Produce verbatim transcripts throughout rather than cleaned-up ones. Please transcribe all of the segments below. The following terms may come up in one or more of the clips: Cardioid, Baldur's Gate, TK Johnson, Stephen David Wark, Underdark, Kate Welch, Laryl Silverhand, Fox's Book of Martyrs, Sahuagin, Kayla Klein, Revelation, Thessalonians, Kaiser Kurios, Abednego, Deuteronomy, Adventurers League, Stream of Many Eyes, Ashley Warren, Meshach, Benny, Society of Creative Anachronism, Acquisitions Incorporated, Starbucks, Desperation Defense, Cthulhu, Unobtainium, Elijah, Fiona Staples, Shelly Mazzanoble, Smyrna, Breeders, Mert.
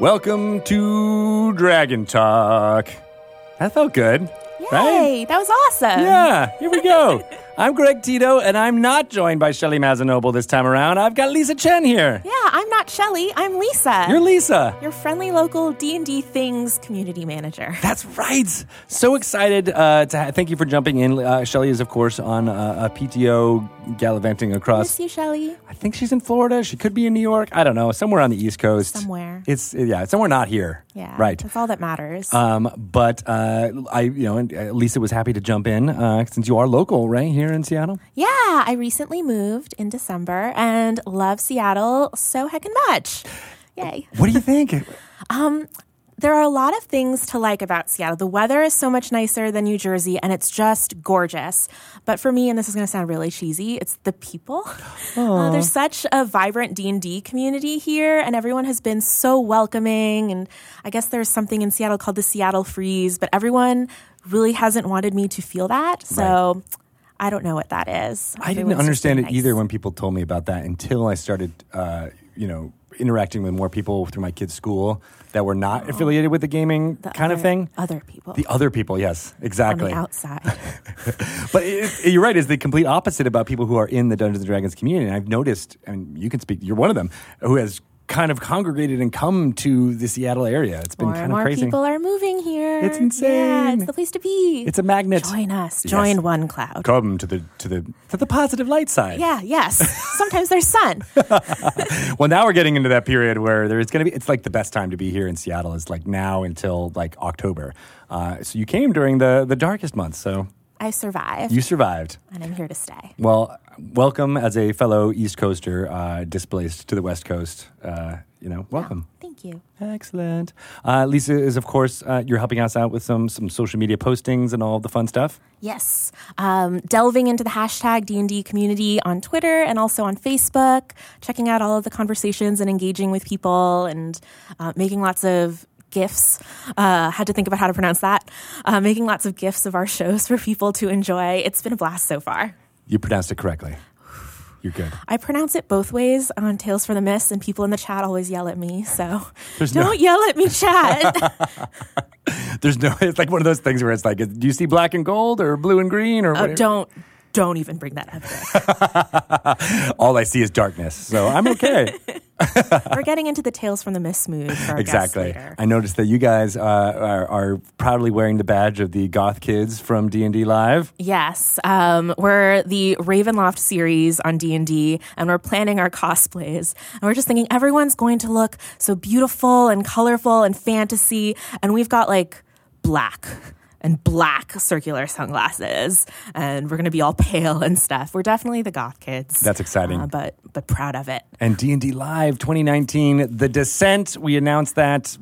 Welcome to Dragon Talk. That felt good. Yay, right? That was awesome. Yeah, here we go. I'm Greg Tito, and I'm not joined by Shelly Mazzanoble this time around. I've got Lisa Chen here. Yeah, I'm not Shelly. I'm Lisa. You're Lisa. Your friendly local D and D Things community manager. That's right. Yes. So excited. Uh, to ha- thank you for jumping in. Uh, Shelly is, of course, on uh, a P T O gallivanting across. Miss you, Shelly. I think she's in Florida. She could be in New York. I don't know. Somewhere on the East Coast. Somewhere. It's yeah. Somewhere not here. Yeah. Right. That's all that matters. Um, but uh, I, you know, and, uh, Lisa was happy to jump in uh, since you are local, right here in Seattle? Yeah, I recently moved in December and love Seattle so heckin' much. Yay. What do you think? um, there are a lot of things to like about Seattle. The weather is so much nicer than New Jersey, and it's just gorgeous. But for me, and this is going to sound really cheesy, it's the people. Uh, there's such a vibrant D and D community here, and everyone has been so welcoming. And I guess there's something in Seattle called the Seattle Freeze, but everyone really hasn't wanted me to feel that. So... Right. I don't know what that is. I didn't understand it either when people told me about that until I started, uh, you know, interacting with more people through my kids' school that were not oh. affiliated with the gaming the kind other, of thing. Other people. The other people, yes, exactly. On the outside. But it, it, you're right, it's the complete opposite about people who are in the Dungeons and Dragons community. And I've noticed, and you can speak, you're one of them, who has kind of congregated and come to the Seattle area. It's been more kind of crazy. More people are moving here. It's insane. Yeah, it's the place to be. It's a magnet. Join us. Yes. Join One Cloud. Come to the to the to the positive light side. Yeah. Yes. Sometimes there's sun. Well, now we're getting into that period where there's going to be. It's like the best time to be here in Seattle is like now until like October. Uh, so you came during the the darkest months. So. I survived. You survived. And I'm here to stay. Well, welcome as a fellow East Coaster uh, displaced to the West Coast. Uh, you know, welcome. Wow. Thank you. Excellent. Uh, Lisa is, of course, uh, you're helping us out with some some social media postings and all the fun stuff. Yes. Um, delving into the hashtag D and D community on Twitter and also on Facebook, checking out all of the conversations and engaging with people and uh, making lots of GIFs. Uh, had to think about how to pronounce that. Uh, making lots of GIFs of our shows for people to enjoy. It's been a blast so far. You pronounced it correctly. You're good. I pronounce it both ways on Tales from the Mist, and people in the chat always yell at me. So There's don't no... yell at me, chat. There's no. It's like one of those things where it's like, do you see black and gold or blue and green or? Uh, whatever? Don't. Don't even bring that up. All I see is darkness, so I'm okay. We're getting into the Tales from the Mist mood for our exactly. guests later. I noticed that you guys uh, are, are proudly wearing the badge of the Goth Kids from D and D Live. Yes. Um, we're the Ravenloft series on D and D, and we're planning our cosplays. And we're just thinking everyone's going to look so beautiful and colorful and fantasy, and we've got, like, black and black circular sunglasses, and we're going to be all pale and stuff. We're definitely the Goth Kids. That's exciting. Uh, but but proud of it. And D and D Live twenty nineteen, The Descent, we announced that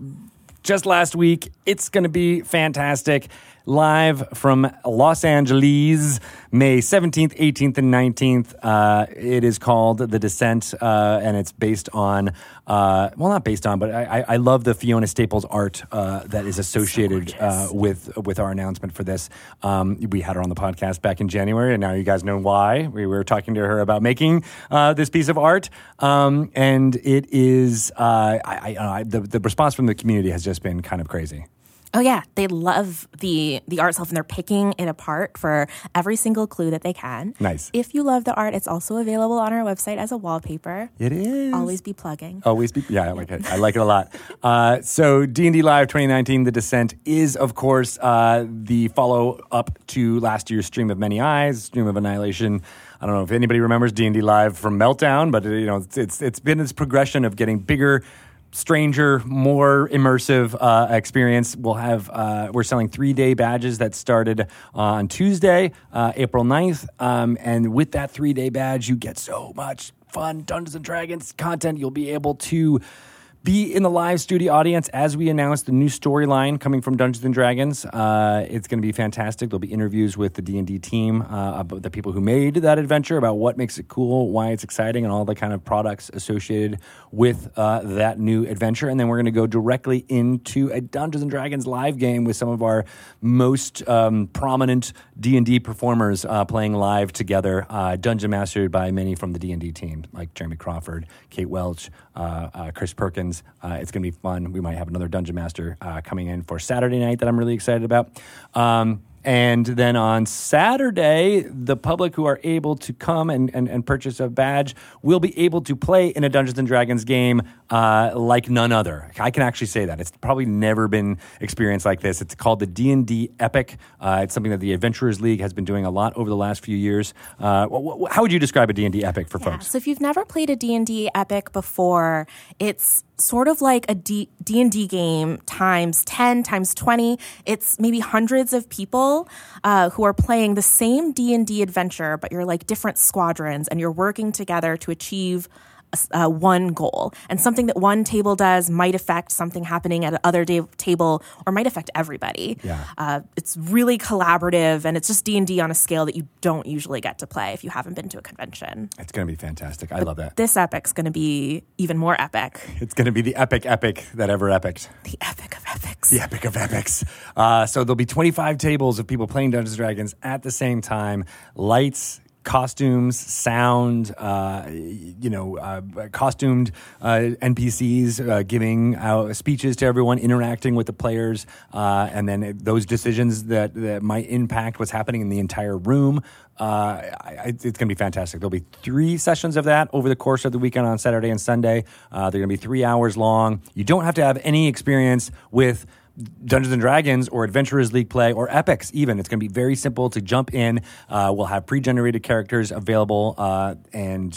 just last week. It's going to be fantastic. Live from Los Angeles, May seventeenth, eighteenth, and nineteenth. Uh, it is called The Descent, uh, and it's based on, uh, well, not based on, but I, I love the Fiona Staples art uh, that is associated so uh, with with our announcement for this. Um, we had her on the podcast back in January, and now you guys know why. We were talking to her about making uh, this piece of art, um, and it is, uh, I, I, I, the, the response from the community has just been kind of crazy. Oh, yeah. They love the, the art itself, and they're picking it apart for every single clue that they can. Nice. If you love the art, it's also available on our website as a wallpaper. It is. Always be plugging. Always be. Yeah, I like it. I like it a lot. Uh, so D and D Live twenty nineteen, The Descent is, of course, uh, the follow-up to last year's Stream of Many Eyes, Stream of Annihilation. I don't know if anybody remembers D and D Live from Meltdown, but you know, it's it's been this progression of getting bigger, stranger, more immersive uh, experience. We'll have, uh, we're selling three day badges that started uh, on Tuesday, uh, April ninth. Um, and with that three day badge, you get so much fun Dungeons and Dragons content. You'll be able to be in the live studio audience as we announce the new storyline coming from Dungeons and Dragons. Uh, it's going to be fantastic. There'll be interviews with the D and D team, uh, about the people who made that adventure, about what makes it cool, why it's exciting, and all the kind of products associated with uh, that new adventure. And then we're going to go directly into a Dungeons and Dragons live game with some of our most um, prominent D and D performers uh, playing live together, uh, dungeon mastered by many from the D and D team, like Jeremy Crawford, Kate Welch, uh, uh, Chris Perkins, friends. Uh, it's going to be fun. We might have another Dungeon Master uh, coming in for Saturday night that I'm really excited about. Um, and then on Saturday, the public who are able to come and, and, and purchase a badge will be able to play in a Dungeons and Dragons game uh, like none other. I can actually say that. It's probably never been experienced like this. It's called the D and D Epic. Uh, it's something that the Adventurers League has been doing a lot over the last few years. Uh, wh- wh- how would you describe a D and D Epic for yeah, folks? So if you've never played a D and D Epic before, it's sort of like a D- D&D game times ten, times twenty. It's maybe hundreds of people uh, who are playing the same D and D adventure, but you're like different squadrons and you're working together to achieve Uh, one goal. And something that one table does might affect something happening at another da- table or might affect everybody. Yeah. Uh, it's really collaborative, and it's just D and D on a scale that you don't usually get to play if you haven't been to a convention. It's going to be fantastic. I but love that. This epic's going to be even more epic. It's going to be the epic epic that ever epicked. The epic of epics. The epic of epics. Uh, so there'll be twenty-five tables of people playing Dungeons and Dragons at the same time. Lights, costumes, sound, uh, you know, uh, costumed uh, N P Cs uh, giving out speeches to everyone, interacting with the players, uh, and then it, those decisions that, that might impact what's happening in the entire room. Uh, I, I, it's going to be fantastic. There'll be three sessions of that over the course of the weekend on Saturday and Sunday. Uh, they're going to be three hours long. You don't have to have any experience with Dungeons and Dragons or Adventurers League play or Epics even. It's going to be very simple to jump in. Uh, we'll have pre-generated characters available, uh, and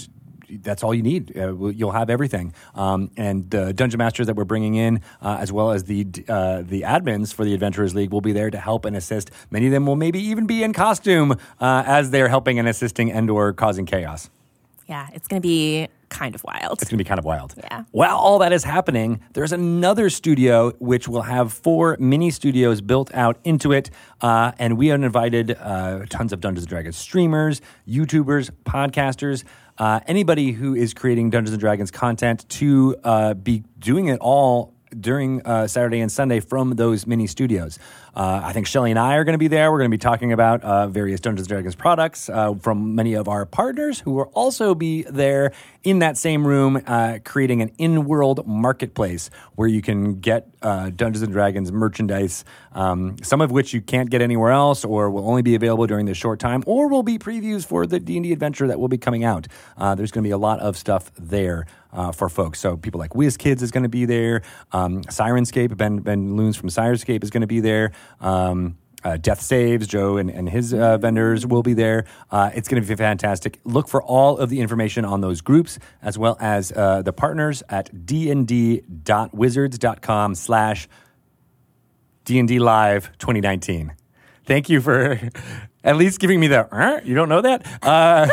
that's all you need. Uh, you'll have everything. Um, and the Dungeon Masters that we're bringing in, uh, as well as the uh, the admins for the Adventurers League, will be there to help and assist. Many of them will maybe even be in costume uh, as they're helping and assisting and or causing chaos. Yeah, it's going to be kind of wild. It's going to be kind of wild. Yeah. While all that is happening, there's another studio which will have four mini studios built out into it. Uh, and we have invited uh, tons of Dungeons and Dragons streamers, YouTubers, podcasters, uh, anybody who is creating Dungeons and Dragons content to uh, be doing it all during uh, Saturday and Sunday from those mini studios. Uh, I think Shelly and I are going to be there. We're going to be talking about uh, various Dungeons and Dragons products uh, from many of our partners who will also be there in that same room, uh, creating an in-world marketplace where you can get uh, Dungeons and Dragons merchandise, um, some of which you can't get anywhere else or will only be available during this short time, or will be previews for the D and D adventure that will be coming out. Uh, there's going to be a lot of stuff there uh, for folks. So people like WizKids is going to be there. Um, Sirenscape, Ben, Ben Loons from Sirenscape is going to be there. Um, uh, Death Saves, Joe and, and his uh, vendors will be there. Uh, it's going to be fantastic. Look for all of the information on those groups as well as uh, the partners at dnd.wizards.com slash D and D Live twenty nineteen. Thank you for at least giving me the, uh, you don't know that? Uh,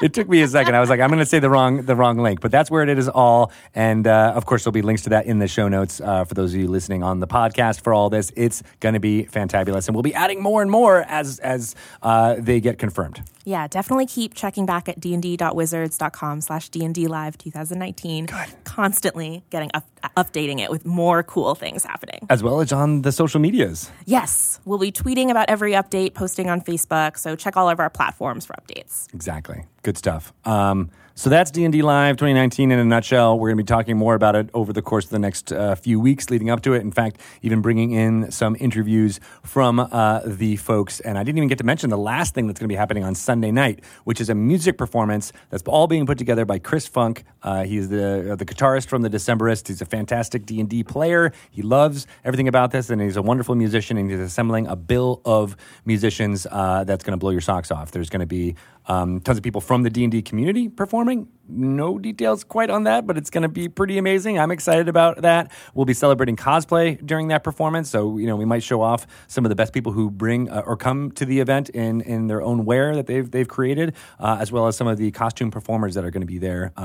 it took me a second. I was like, I'm going to say the wrong the wrong link. But that's where it is all. And, uh, of course, there'll be links to that in the show notes uh, for those of you listening on the podcast for all this. It's going to be fantabulous. And we'll be adding more and more as, as uh, they get confirmed. Yeah, definitely keep checking back at dnd.wizards.com slash dndlive2019. Good. Constantly getting up, updating it with more cool things happening. As well as on the social medias. Yes. We'll be tweeting about every update, posting on Facebook. So check all of our platforms for updates. Exactly. Good stuff. Um, so that's D and D Live twenty nineteen in a nutshell. We're going to be talking more about it over the course of the next uh, few weeks leading up to it. In fact, even bringing in some interviews from uh, the folks. And I didn't even get to mention the last thing that's going to be happening on Sunday night, which is a music performance that's all being put together by Chris Funk. Uh, he's the, uh, the guitarist from The Decemberists. He's a fantastic D and D player. He loves everything about this, and he's a wonderful musician, and he's assembling a bill of musicians uh, that's going to blow your socks off. There's going to be Um, tons of people from the D and D community performing. No details quite on that, but it's going to be pretty amazing. I'm excited about that. We'll be celebrating cosplay during that performance. So, you know, we might show off some of the best people who bring uh, or come to the event in, in their own wear that they've, they've created, uh, as well as some of the costume performers that are going to be there uh,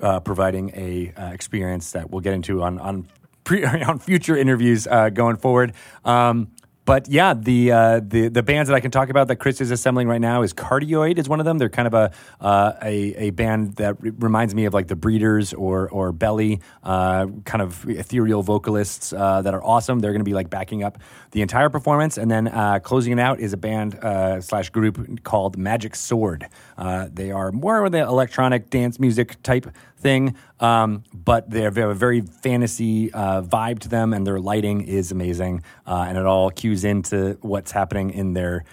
uh, providing a uh, experience that we'll get into on, on, pre- on future interviews uh, going forward. Um But yeah, the, uh, the the bands that I can talk about that Chris is assembling right now is Cardioid is one of them. They're kind of a uh, a, a band that re- reminds me of like the Breeders or or Belly, uh, kind of ethereal vocalists uh, that are awesome. They're going to be like backing up the entire performance, and then uh, closing it out is a band uh, slash group called Magic Sword. Uh, they are more of the electronic dance music type thing. um, but they have a very fantasy uh, vibe to them, and their lighting is amazing, uh, and it all cues into what's happening in their,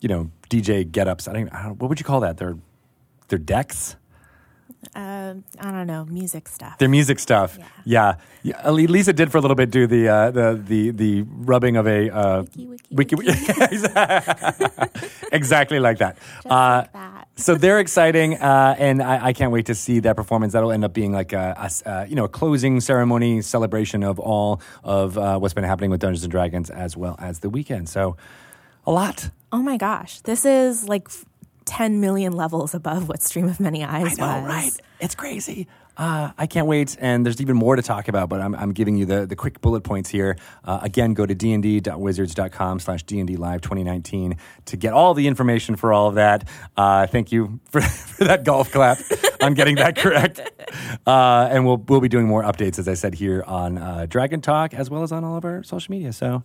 you know, D J get-ups. I don't, I don't, what would you call that? Their their decks? Uh, I don't know, music stuff. Their music stuff, yeah. yeah. yeah. Lisa did for a little bit do the uh, the, the the rubbing of a uh, wiki wiki. wiki, wiki. Exactly like that. Just uh, like that. So they're exciting, uh, and I, I can't wait to see that performance. That'll end up being like a, a, a you know a closing ceremony celebration of all of uh, what's been happening with Dungeons and Dragons as well as the weekend. So a lot. Oh my gosh, this is like ten million levels above what Stream of Many Eyes I know, was. Right? It's crazy. Uh, I can't wait. And there's even more to talk about, but I'm, I'm giving you the, the quick bullet points here. Uh, again, go to dnd.wizards.com slash dndlive2019 to get all the information for all of that. Uh, thank you for, for that golf clap. I'm getting that correct. Uh, and we'll we'll be doing more updates, as I said, here on uh, Dragon Talk, as well as on all of our social media. So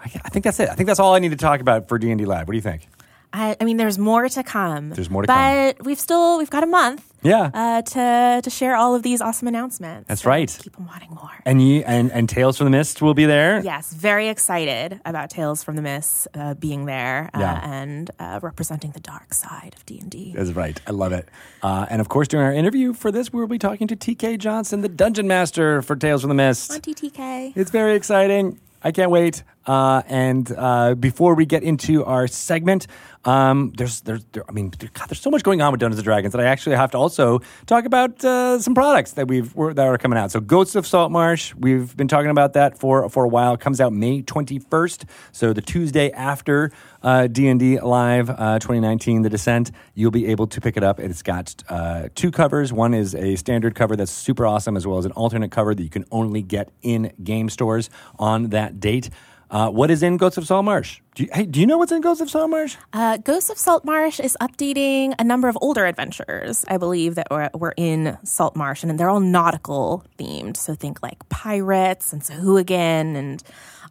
I, I think that's it. I think that's all I need to talk about for D and D Live. What do you think? I, I mean, there's more to come. There's more to but come. But we've still, we've got a month yeah. uh, to to share all of these awesome announcements. That's so right. Keep them wanting more. And, you, and and Tales from the Mist will be there. Yes, very excited about Tales from the Mist uh, being there uh, yeah. and uh, representing the dark side of D and D. That's right. I love it. Uh, and of course, during our interview for this, we'll be talking to T K Johnson, the Dungeon Master for Tales from the Mist. Auntie T K. It's very exciting. I can't wait. Uh, and uh, before we get into our segment, um, there's, there's, there, I mean, there, God, there's so much going on with Dungeons and Dragons that I actually have to also talk about uh, some products that we've we're, that are coming out. So, Ghosts of Saltmarsh, we've been talking about that for for a while. It comes out May twenty-first, so the Tuesday after uh, D and D Live uh, twenty nineteen, The Descent. You'll be able to pick it up. It's got uh, two covers. One is a standard cover that's super awesome, as well as an alternate cover that you can only get in game stores on that date. Uh, what is in Ghosts of Saltmarsh? Do you, hey, do you know what's in Ghosts of Saltmarsh? Uh, Ghosts of Saltmarsh is updating a number of older adventures, I believe, that were, were in Saltmarsh, and they're all nautical themed. So think like pirates and Sahuagin and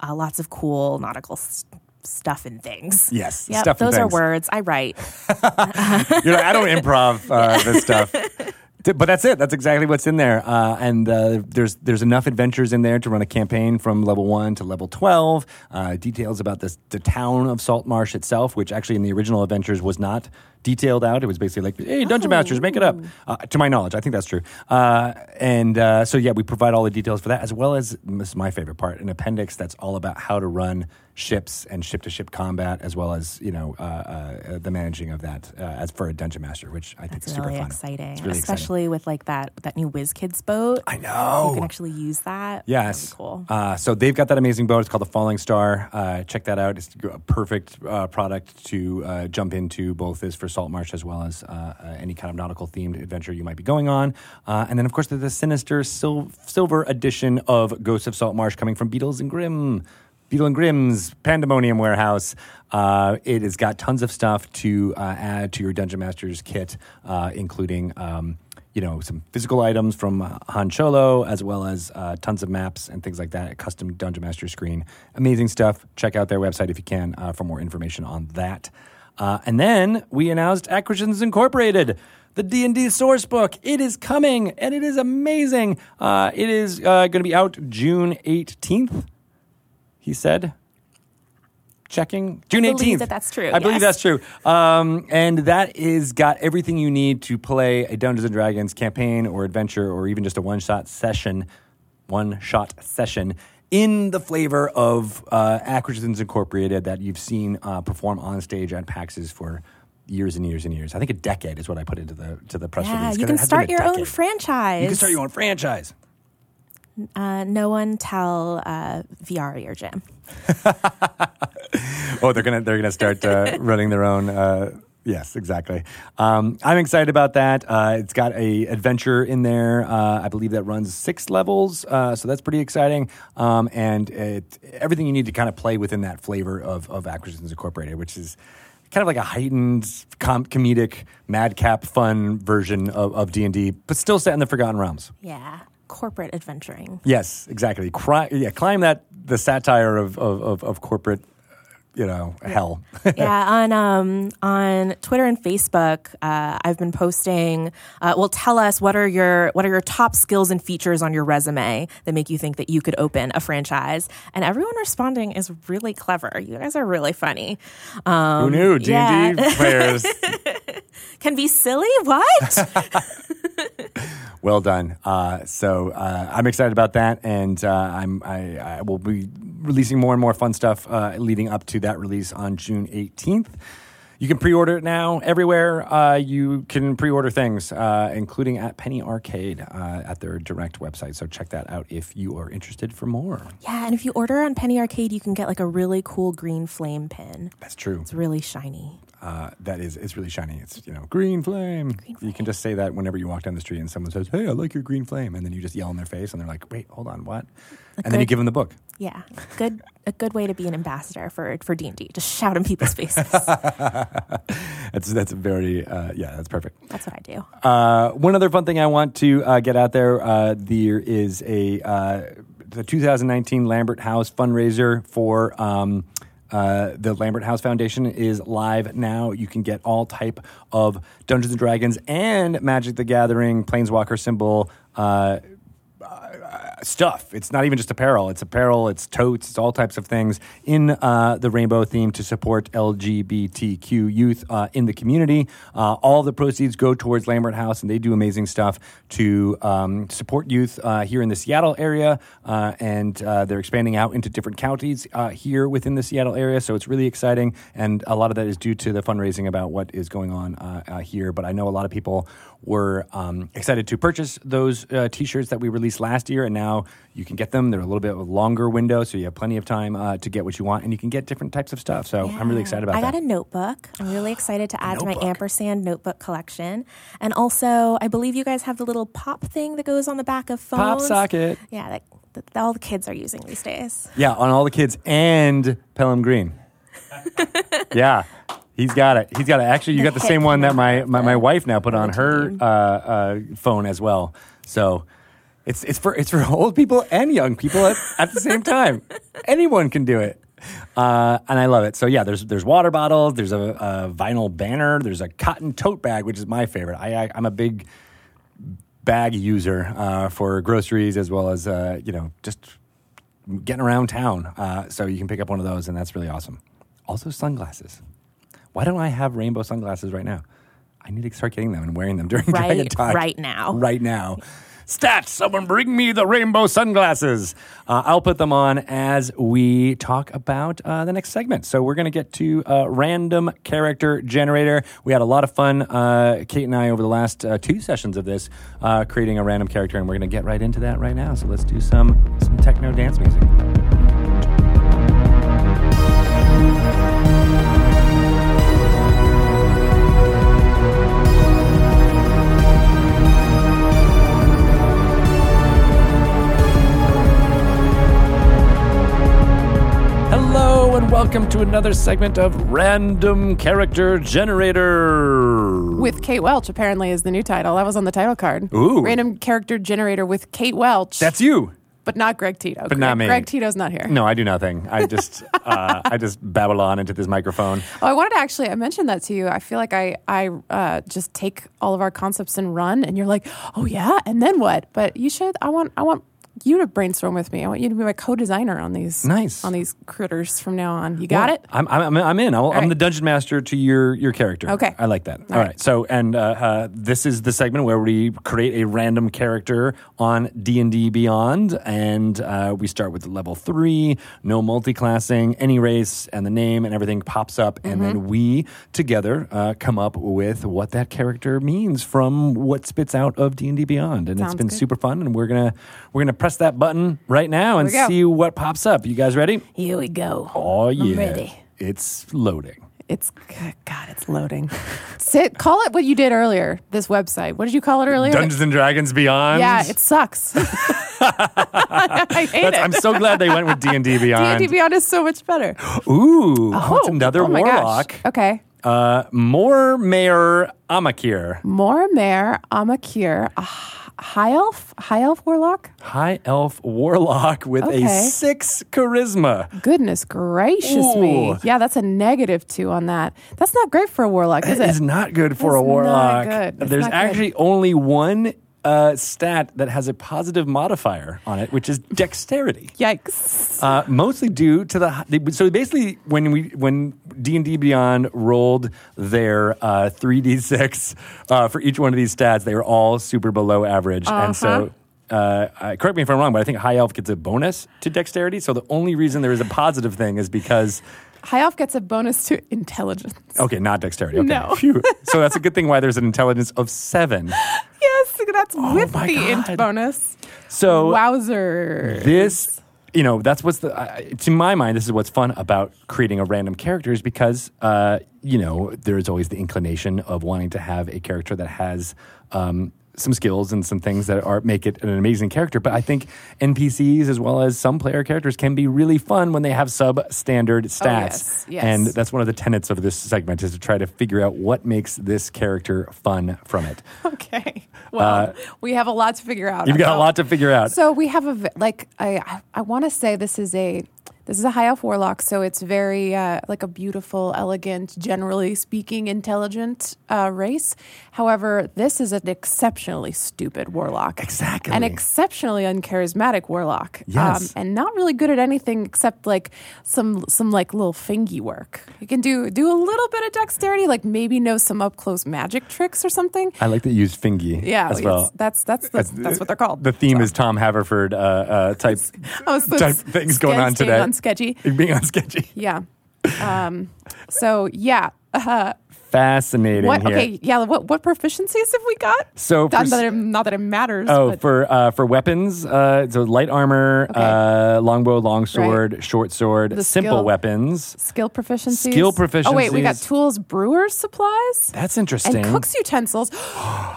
uh, lots of cool nautical st- stuff and things. Yes, yep, stuff and things. Those are words. I write. You know, I don't improv uh, this stuff. But that's it. That's exactly what's in there. Uh, and uh, there's there's enough adventures in there to run a campaign from level one to level twelve. Uh, details about this, the town of Saltmarsh itself, which actually in the original adventures was not detailed out. It was basically like, hey, Dungeon oh. Masters, make it up. Uh, to my knowledge. I think that's true. Uh, and uh, so, yeah, we provide all the details for that, as well as, this is my favorite part, an appendix that's all about how to run ships and ship-to-ship combat, as well as, you know, uh, uh, the managing of that uh, as for a Dungeon Master, which I think that's is super really fun. Exciting. It's really Especially exciting. Especially with, like, that that new WizKids boat. I know. You can actually use that. Yes. That cool. Uh, so they've got that amazing boat. It's called the Falling Star. Uh, check that out. It's a perfect uh, product to uh, jump into, both as for Saltmarsh as well as uh, uh, any kind of nautical-themed adventure you might be going on. Uh, and then, of course, there's the sinister sil- silver edition of Ghosts of Saltmarsh coming from Beatles and Grimm. Beetle and Grimm's Pandemonium Warehouse. Uh, it has got tons of stuff to uh, add to your Dungeon Master's kit, uh, including um, you know, some physical items from uh, Han Solo, as well as uh, tons of maps and things like that, a custom Dungeon Master screen. Amazing stuff. Check out their website if you can uh, for more information on that. Uh, and then we announced Acquisitions Incorporated, the D and D Sourcebook. It is coming, and it is amazing. Uh, it is uh, going to be out June eighteenth. He said, checking June eighteenth. I believe that that's true. I yes. believe that's true. Um, and that is got everything you need to play a Dungeons and Dragons campaign or adventure, or even just a one-shot session, one-shot session in the flavor of uh, Acquisitions Incorporated that you've seen uh, perform on stage at PAX's for years and years and years. I think a decade is what I put into the to the press yeah, release. Yeah, you can start your decade. own franchise. You can start your own franchise. Uh, no one tell uh, Viari or Jim. oh, they're gonna they're gonna start uh, running their own. Uh, yes, exactly. Um, I'm excited about that. Uh, it's got a adventure in there. Uh, I believe that runs six levels, uh, so that's pretty exciting. Um, and it, everything you need to kind of play within that flavor of of Acquisitions Incorporated, which is kind of like a heightened, com- comedic, madcap, fun version of, of D and D, but still set in the Forgotten Realms. Yeah. Corporate adventuring. Yes, exactly. Cry, yeah, climb that the satire of of, of, of corporate you know, hell. Yeah, on um, on Twitter and Facebook, uh, I've been posting. Uh, well, tell us what are your what are your top skills and features on your resume that make you think that you could open a franchise? And everyone responding is really clever. You guys are really funny. Um, Who knew? D and D yeah. players can be silly. What? Well done. Uh, so uh, I'm excited about that, and uh, I'm I, I will be releasing more and more fun stuff uh, leading up to that release on June eighteenth. You can pre-order it now everywhere. Uh, you can pre-order things, uh, including at Penny Arcade uh, at their direct website. So check that out if you are interested for more. Yeah, and if you order on Penny Arcade, you can get like a really cool green flame pin. That's true. It's really shiny. Uh, that is, it's really shiny. It's, you know, green flame. green flame. You can just say that whenever you walk down the street and someone says, hey, I like your green flame. And then you just yell in their face and they're like, wait, hold on, what? A and good, then you give them the book. Yeah. Good. A good way to be an ambassador for, for D and D. Just shout in people's faces. that's that's very, uh, yeah, that's perfect. That's what I do. Uh, one other fun thing I want to uh, get out there, uh, there is a uh, the twenty nineteen Lambert House fundraiser for... Um, Uh, the Lambert House Foundation is live now. You can get all type of Dungeons and Dragons and Magic the Gathering, Planeswalker symbol uh, uh, stuff. It's not even just apparel. It's apparel, it's totes, it's all types of things in uh, the rainbow theme to support L G B T Q youth uh, in the community. Uh, all the proceeds go towards Lambert House, and they do amazing stuff to um, support youth uh, here in the Seattle area, uh, and uh, they're expanding out into different counties uh, here within the Seattle area, so it's really exciting, and a lot of that is due to the fundraising about what is going on uh, uh, here, but I know a lot of people were um, excited to purchase those uh, t-shirts that we released last year, and now Now you can get them. They're a little bit of a longer window, so you have plenty of time uh, to get what you want, and you can get different types of stuff. So yeah. I'm really excited about that. I got that. a notebook. I'm really excited to add to my Ampersand notebook collection. And also, I believe you guys have the little pop thing that goes on the back of phones. Pop socket. Yeah, that, that all the kids are using these days. Yeah, on all the kids and Pelham Green. Yeah. He's got it. He's got it. Actually, you got the same one that my, my, my wife now put on her uh, uh, phone as well. So... It's it's for it's for old people and young people at, at the same time. Anyone can do it, uh, and I love it. So yeah, there's there's water bottles, there's a, a vinyl banner, there's a cotton tote bag, which is my favorite. I, I I'm a big bag user uh, for groceries as well as uh, you know just getting around town. Uh, so you can pick up one of those, and that's really awesome. Also sunglasses. Why don't I have rainbow sunglasses right now? I need to start getting them and wearing them during right, Dragon Talk. Right now. Right now. Stats, someone bring me the rainbow sunglasses. Uh, I'll put them on as we talk about uh, the next segment. So we're going to get to uh, Random Character Generator. We had a lot of fun, uh, Kate and I, over the last uh, two sessions of this, uh, creating a random character, and we're going to get right into that right now. So let's do some some techno dance music. Welcome to another segment of Random Character Generator. With Kate Welch, apparently, is the new title. That was on the title card. Ooh. Random Character Generator with Kate Welch. That's you. But not Greg Tito. But Greg, not me. Greg Tito's not here. No, I do nothing. I just uh, I just babble on into this microphone. Oh, I wanted to actually, I mentioned that to you. I feel like I, I uh, just take all of our concepts and run, and you're like, oh yeah, and then what? But you should, I want, I want... you to brainstorm with me. I want you to be my co-designer on these nice. on these critters from now on. You got well, it? I'm I'm I'm in. I'll, I'm right. the dungeon master to your, your character. Okay. I like that. All, All right. right. So, and uh, uh, this is the segment where we create a random character on D and D Beyond, and uh, we start with level three, no multi-classing, any race, and the name and everything pops up, mm-hmm. and then we together uh, come up with what that character means from what spits out of D and D Beyond, and Sounds it's been good. super fun, and we're gonna we're gonna press that button right now and see what pops up. You guys ready? Here we go. Oh, yeah. I'm ready. It's loading. It's, God, it's loading. Sit, call it what you did earlier, this website. What did you call it earlier? Dungeons and Dragons Beyond. Yeah, it sucks. I hate That's, it. I'm so glad they went with D and D Beyond. D and D Beyond is so much better. Ooh, oh, oh, it's another oh Warlock. Gosh. Okay. Uh, Mormair Amakiir. Mormair Amakiir, a high elf, high elf warlock, high elf warlock with okay. a six charisma. Goodness gracious Ooh. me! Yeah, that's a negative two on that. That's not great for a warlock, is it? It's not good for it's a warlock. Not good. There's not actually good. only one uh, stat that has a positive modifier on it, which is dexterity. Yikes! Uh, mostly due to the so basically when we when. D and D Beyond rolled their uh, three d six uh, for each one of these stats. They were all super below average. Uh-huh. And so, uh, correct me if I'm wrong, but I think High Elf gets a bonus to dexterity. So the only reason there is a positive thing is because... High Elf gets a bonus to intelligence. Okay, not dexterity. Okay. No. Phew. So that's a good thing why there's an intelligence of seven. Yes, that's oh with the God. int bonus. So Wowzer. This... You know, that's what's the, uh, to my mind, this is what's fun about creating a random character is because, uh, you know, there is always the inclination of wanting to have a character that has um, some skills and some things that are make it an amazing character. But I think N P Cs as well as some player characters can be really fun when they have substandard stats. Oh, yes, yes. And that's one of the tenets of this segment is to try to figure out what makes this character fun from it. Okay. Well, uh, we have a lot to figure out. You've got a lot to figure out. So we have a like I I want to say this is a this is a high elf warlock, so it's very uh, like a beautiful, elegant, generally speaking, intelligent uh, race. However, this is an exceptionally stupid warlock, exactly, an exceptionally uncharismatic warlock, yes, um, and not really good at anything except like some some like little fingy work. You can do do a little bit of dexterity, like maybe know some up close magic tricks or something. I like to use fingy. Yeah, as well. That's that's that's, the, that's what they're called. The theme so. is Tom Haverford uh, uh, type oh, so type things going on today. On sketchy. Being on sketchy. Yeah. Um, so, yeah. Uh, Fascinating what, here. Okay, yeah. What, what proficiencies have we got? So not, for, that, it, not that it matters. Oh, but. for uh, for weapons, uh, so light armor, okay. uh, longbow, longsword, right. short sword, the simple skill, weapons. Skill proficiencies. Skill proficiencies. Oh, wait, we got tools, brewer's supplies. That's interesting. And cook's utensils.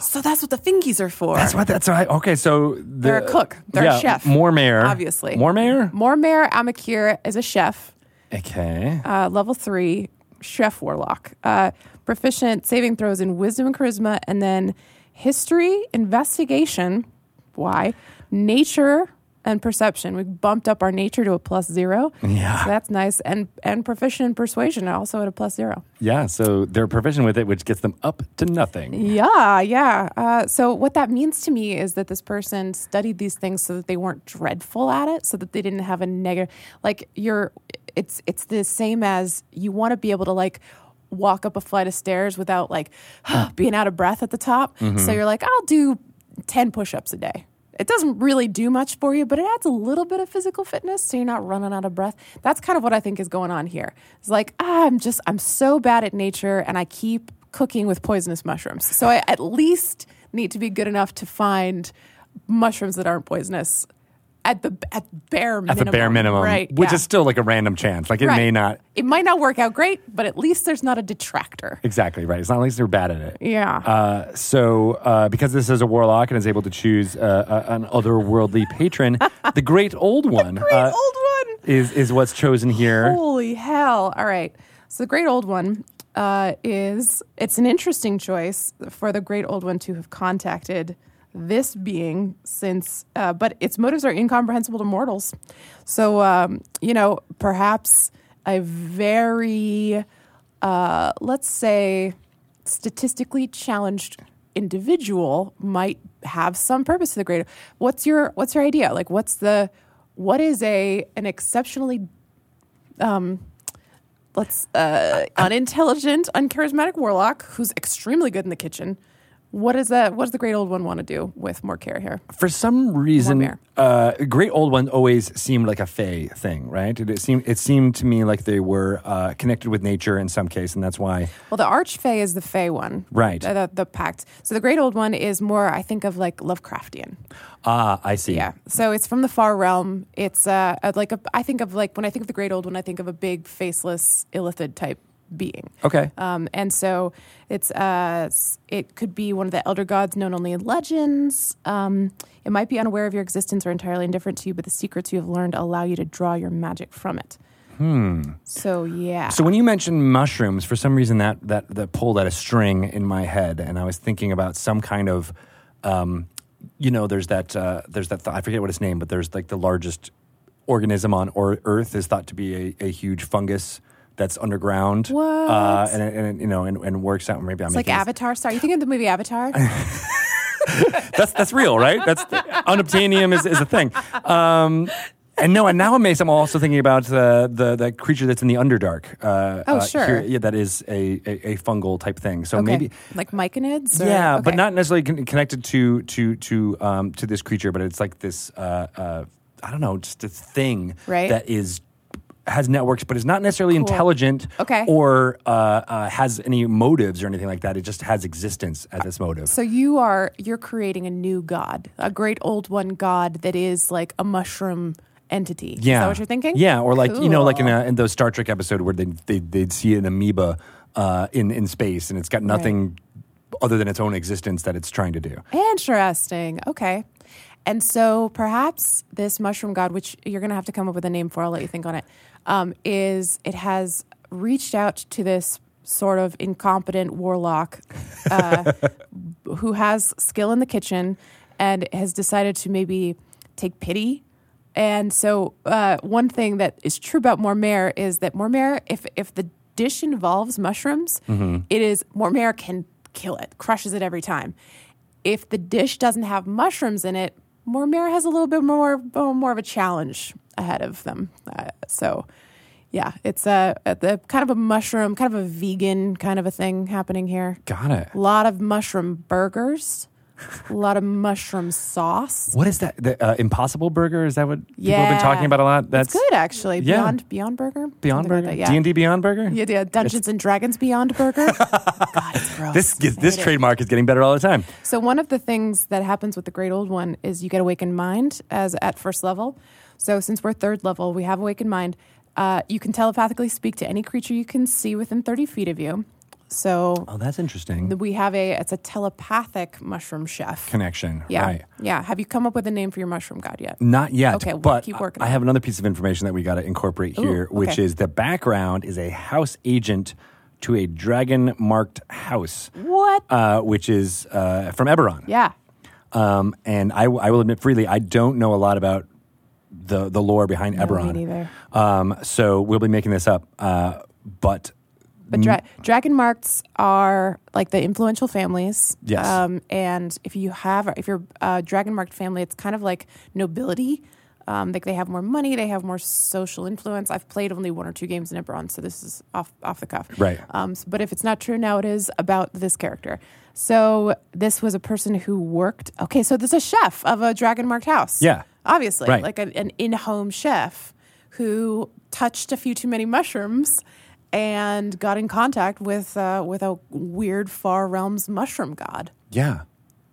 So that's what the fingies are for. That's what that's right. Okay, so. The, They're a cook. They're yeah, a chef. Mormair. Obviously. Mormair? Mormair Amakiir is a chef. Okay. Uh, level three. Chef warlock, uh, proficient saving throws in wisdom and charisma, and then history, investigation, why, nature, and perception. We bumped up our nature to a plus zero. Yeah, so that's nice, and and proficient in persuasion also at a plus zero. Yeah, so they're proficient with it, which gets them up to nothing. Yeah, yeah. Uh, so what that means to me is that this person studied these things so that they weren't dreadful at it, so that they didn't have a negative. Like you're, it's it's the same as you want to be able to like walk up a flight of stairs without like being out of breath at the top. Mm-hmm. So you're like, I'll do ten push-ups a day. It doesn't really do much for you, but it adds a little bit of physical fitness, so you're not running out of breath. That's kind of what I think is going on here. It's like, ah, I'm just, I'm so bad at nature, and I keep cooking with poisonous mushrooms. So I at least need to be good enough to find mushrooms that aren't poisonous at the at bare minimum. At the bare minimum, right? Which yeah. is still like a random chance. Like it right. may not. It might not work out great, but at least there's not a detractor. Exactly, right. It's not like they're bad at it. Yeah. Uh, so uh, because this is a warlock and is able to choose uh, a, an otherworldly patron, the great old one. The great uh, old one! Is, is what's chosen here. Holy hell. All right. So the great old one uh, is, it's an interesting choice for the great old one to have contacted this being since, uh, but its motives are incomprehensible to mortals. So, um, you know, perhaps a very, uh, let's say, statistically challenged individual might have some purpose to the greater. What's your What's your idea? Like, what's the what is a an exceptionally um, let's uh, unintelligent, uncharismatic warlock who's extremely good in the kitchen? What is that? What does the great old one want to do with more care here? For some reason, uh, great old one always seemed like a fae thing, right? It, it seemed it seemed to me like they were uh, connected with nature in some case, and that's why. Well, the archfey is the fae one, right? The, the, the pact. So the great old one is more, I think, of like Lovecraftian. Ah, I see. Yeah. So it's from the far realm. It's uh, like a, I think of like when I think of the great old one, I think of a big faceless illithid type being. Okay. Um, and so it's uh, it could be one of the elder gods known only in legends. Um, it might be unaware of your existence or entirely indifferent to you, but the secrets you have learned allow you to draw your magic from it. Hmm. So, yeah. So when you mentioned mushrooms, for some reason that, that, that pulled at a string in my head, and I was thinking about some kind of, um, you know, there's that, uh, there's that th- I forget what its name, but there's like the largest organism on or- Earth is thought to be a, a huge fungus that's underground. What? Uh, and, and, you know, and, and works out. Maybe I'm it's like Avatar. This. Sorry, you thinking of the movie Avatar? that's that's real, right? That's the, unobtainium is, is a thing. Um, and no, and now I'm also thinking about the the, the creature that's in the Underdark. Uh, oh, sure. Uh, here, yeah, that is a, a, a fungal type thing. So okay. maybe like myconids. Or, yeah, okay. But not necessarily con- connected to to to um, to this creature. But it's like this. Uh, uh, I don't know, just a thing right? that is has networks, but is not necessarily cool. intelligent okay. or uh, uh, has any motives or anything like that. It just has existence as its motive. So you are you're creating a new god, a great old one god that is like a mushroom entity. Yeah. Is that what you're thinking? Yeah, or like cool. you know, like in, a, in those Star Trek episode where they they they'd see an amoeba uh, in in space and it's got nothing right. other than its own existence that it's trying to do. Interesting. Okay. And so perhaps this mushroom god, which you're going to have to come up with a name for, I'll let you think on it, um, is it has reached out to this sort of incompetent warlock uh, who has skill in the kitchen and has decided to maybe take pity. And so uh, one thing that is true about Mormair is that Mormair, if if the dish involves mushrooms, mm-hmm. it is Mormair can kill it, crushes it every time. If the dish doesn't have mushrooms in it, Mormair has a little bit more more of a challenge ahead of them. Uh, so, yeah, it's a, a, a kind of a mushroom, kind of a vegan kind of a thing happening here. Got it. A lot of mushroom burgers, a lot of mushroom sauce. What is that? The uh, Impossible Burger? Is that what people yeah. have been talking about a lot? That's it's good, actually. Yeah. Beyond Beyond Burger? Beyond Something Burger? Like that, yeah. D and D Beyond Burger? Yeah, yeah. Dungeons it's... and Dragons Beyond Burger? God, it's gross. This, this trademark is getting better all the time. So one of the things that happens with the Great Old One is you get Awakened Mind as at first level. So since we're third level, we have Awakened Mind. Uh, you can telepathically speak to any creature you can see within thirty feet of you. So, oh, that's interesting. We have a it's a telepathic mushroom chef connection. Yeah, right. yeah. Have you come up with a name for your mushroom god yet? Not yet. Okay, we'll but keep working. I, I have another piece of information that we got to incorporate Ooh, here, okay. which is the background is a house agent to a dragon-marked house. What? Uh, which is uh, from Eberron. Yeah. Um, and I, I will admit freely, I don't know a lot about the the lore behind no, Eberron. Me neither. Um, so we'll be making this up, uh, but. But dra- dragon marks are like the influential families. Yes. Um, and if you have, if you're a dragon marked family, it's kind of like nobility. Um, like they have more money, they have more social influence. I've played only one or two games in Eberron, so this is off off the cuff. Right. Um, so, but if it's not true, now it is about this character. So this was a person who worked. Okay, so there's a chef of a dragon marked house. Yeah. Obviously, right. like a, an in-home chef who touched a few too many mushrooms. And got in contact with uh, with a weird far realms mushroom god. Yeah,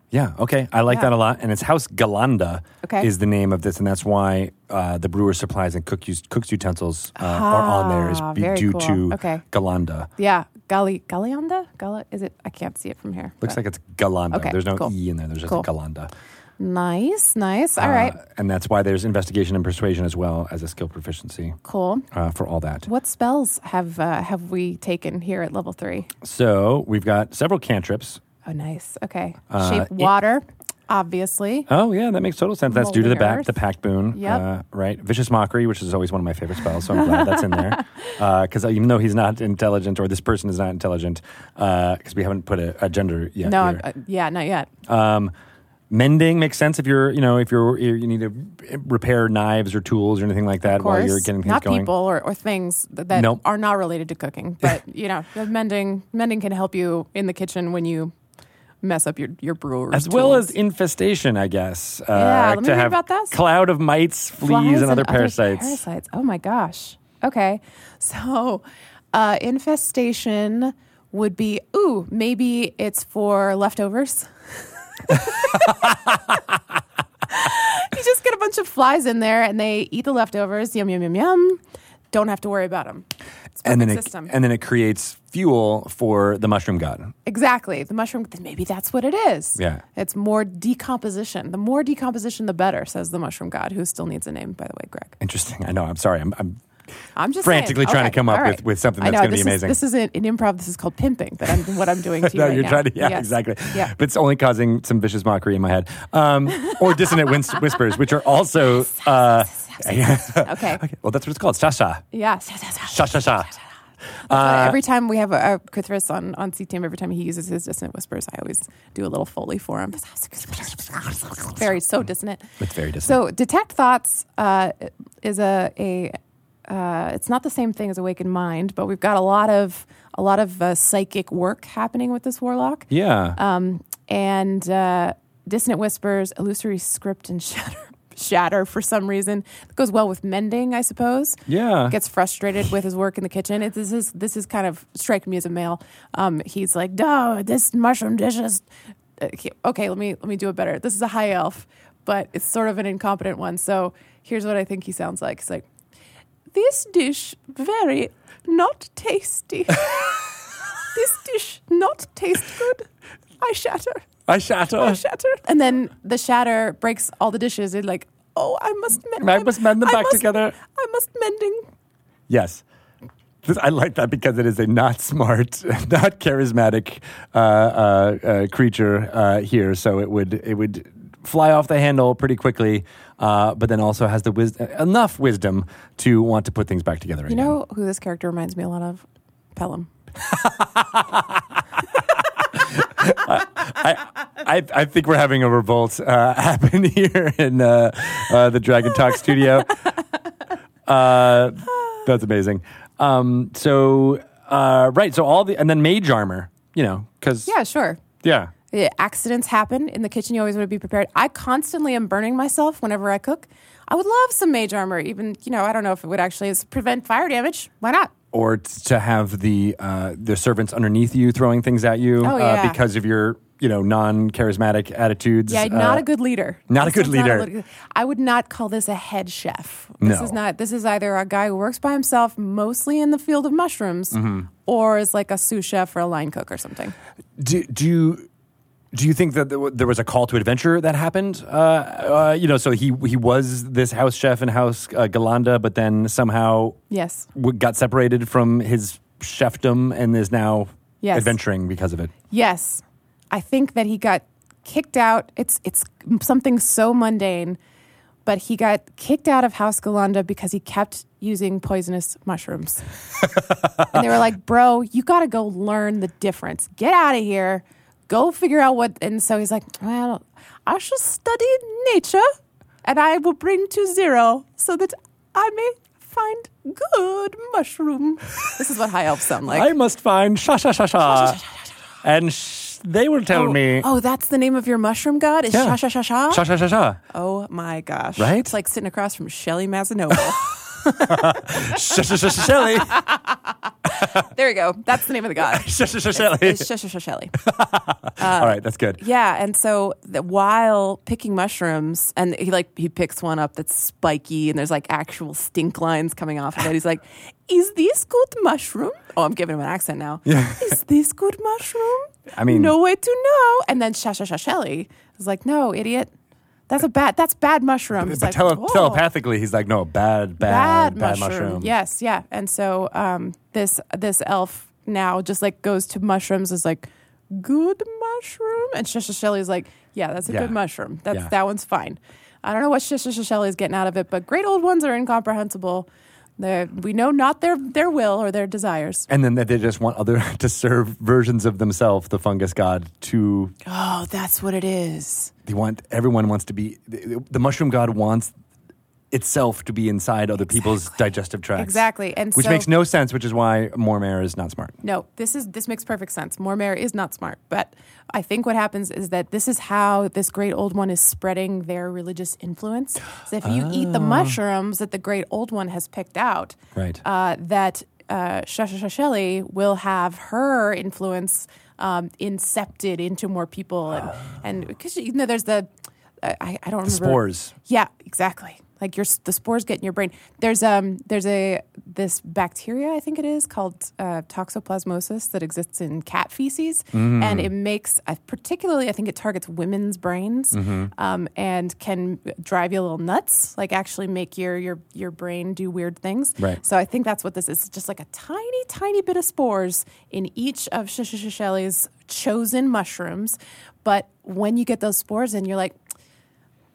yeah. Okay, I like yeah. that a lot. And it's House Ghallanda okay. is the name of this, and that's why uh, the brewer supplies and cook us- cook's utensils uh, ah, are on there is be- due cool. to okay. Ghallanda. Yeah, Gali- Ghallanda. Gala- is it? I can't see it from here. Looks but. like it's Ghallanda. Okay, there's no cool. e in there. There's just cool. Ghallanda. Nice, nice. All uh, right. And that's why there's investigation and persuasion as well as a skill proficiency. Cool. Uh, for all that. What spells have uh, have we taken here at level three? So we've got several cantrips. Oh, nice. Okay. Uh, Shape water, it, obviously. Oh, yeah. That makes total sense. That's Mold due to the, back, the pact boon. Yep. Uh, right. Vicious Mockery, which is always one of my favorite spells, so I'm glad that's in there. Because uh, even though he's not intelligent or this person is not intelligent, because uh, we haven't put a, a gender yet. No, uh, yeah, not yet. Um Mending makes sense if you're, you know, if you're you need to repair knives or tools or anything like that course, while you're getting things not going. Not people or, or things that nope. are not related to cooking, but you know, the mending mending can help you in the kitchen when you mess up your your brewer's as tools. Well as infestation, I guess. Yeah, uh, let me to read have about that. Cloud of mites, fleas, Flies and other and parasites. Other parasites. Oh my gosh. Okay, so uh, infestation would be ooh maybe it's for leftovers. You just get a bunch of flies in there and they eat the leftovers. Yum, yum, yum, yum. Don't have to worry about them. It's a perfect system. And then it creates fuel for the mushroom god. Exactly. The mushroom, then maybe that's what it is. Yeah. It's more decomposition. The more decomposition, the better, says the mushroom god, who still needs a name, by the way, Greg. Interesting. I know. I'm sorry. I'm, I'm I'm just frantically saying, trying okay, to come up right. with, with something that's going to be amazing. Is, this isn't an improv. This is called pimping. That I'm what I'm doing to you. No, right you're now. Trying to. Yeah, yes. exactly. Yeah. But it's only causing some vicious mockery in my head, um, or dissonant whins- whispers, which are also. Uh, okay. okay. Well, that's what it's called. Shasha. Yeah. Shasha. Shasha. Uh, every time we have a, a Kuthris on, on C-Team, every time he uses his dissonant whispers, I always do a little Foley for him. Very, so dissonant. It's very dissonant. So detect thoughts uh, is a, a uh, it's not the same thing as awakened mind, but we've got a lot of, a lot of uh, psychic work happening with this warlock. Yeah. Um, and uh, dissonant whispers, illusory script, and shatter. Shatter for some reason. It goes well with mending, I suppose. Yeah. Gets frustrated with his work in the kitchen. It, this is this is kind of strike me as a male. Um, he's like, duh, this mushroom dish is... Okay, let me let me do it better. This is a high elf, but it's sort of an incompetent one. So here's what I think he sounds like. He's like, this dish very not tasty. This dish not taste good. I shatter. I shatter. I shatter. And then the shatter breaks all the dishes. It's like, oh, I must mend. I must mend them I back must, together. I must mending. Yes. This, I like that because it is a not smart, not charismatic uh, uh, uh, creature uh, here. So it would it would fly off the handle pretty quickly, uh, but then also has the wis- enough wisdom to want to put things back together again. You know who this character reminds me a lot of? Pelham. uh, I, I I think we're having a revolt uh, happen here in uh, uh, the Dragon Talk studio. Uh, that's amazing. Um, so uh, right, so all the and then mage armor, you know, because yeah, sure, yeah. yeah, accidents happen in the kitchen. You always want to be prepared. I constantly am burning myself whenever I cook. I would love some mage armor. Even you know, I don't know if it would actually prevent fire damage. Why not? Or to have the uh, the servants underneath you throwing things at you oh, yeah. uh, because of your you know non-charismatic attitudes. Yeah, not uh, a good leader. Not this a good leader. Not a, I would not call this a head chef. This no. is not. This is either a guy who works by himself, mostly in the field of mushrooms, mm-hmm. or is like a sous chef or a line cook or something. Do do you, do you think that there was a call to adventure that happened? Uh, uh, you know, so he he was this house chef in House uh, Ghallanda, but then somehow yes. w- got separated from his chefdom and is now yes. adventuring because of it. Yes. I think that he got kicked out. It's it's something so mundane, but he got kicked out of House Ghallanda because he kept using poisonous mushrooms. And they were like, bro, you got to go learn the difference. Get out of here. Go figure out what... And so he's like, well, I shall study nature and I will bring to zero so that I may find good mushroom. This is what high elves sound like. I must find sha-sha-sha-sha. And sh- they will tell oh, me... Oh, that's the name of your mushroom god? Is yeah. sha-sha-sha-sha? Sha-sha-sha-sha. Oh my gosh. Right? It's like sitting across from Shelly Mazzanoble. Shelly. There we go. That's the name of the god. Shelly. It's Shelly. All right, that's good. Yeah, and so the, while picking mushrooms, and he like he picks one up that's spiky, and there's like actual stink lines coming off of it. He's like, "Is this good mushroom?" Oh, I'm giving him an accent now. Yeah. Is this good mushroom? I mean, no way to know. And then Shelly is like, "No, idiot. That's a bad. That's bad mushroom." But, but like, tele- telepathically, he's like, no, bad, bad, bad, bad mushroom. mushroom. Yes, yeah. And so um, this this elf now just like goes to mushrooms is like, good mushroom, and Shishashelli's like, yeah, that's a yeah. good mushroom. That's yeah. that one's fine. I don't know what Shishashelli's getting out of it, but great old ones are incomprehensible. They're, we know not their, their will or their desires. And then that they just want other to serve versions of themselves, the fungus god, to... Oh, that's what it is. They want... Everyone wants to be... The, the mushroom god wants itself to be inside other exactly. people's digestive tracts. Exactly. And which so, makes no sense, which is why Mormair is not smart. No, this is this makes perfect sense. Mormair is not smart. But I think what happens is that this is how this great old one is spreading their religious influence. So if you oh. eat the mushrooms that the great old one has picked out, right. uh, that uh, Shashashasheli will have her influence um, incepted into more people. And because, oh. and, you know, there's the... I, I don't remember. The spores. Yeah, exactly. Like your the spores get in your brain. There's um there's a this bacteria, I think it is, called uh, toxoplasmosis that exists in cat feces, mm. and it makes uh, particularly I think it targets women's brains, mm-hmm. um, and can drive you a little nuts. Like actually make your your your brain do weird things. Right. So I think that's what this is. It's just like a tiny tiny bit of spores in each of Shelly's chosen mushrooms. But when you get those spores in, you're like,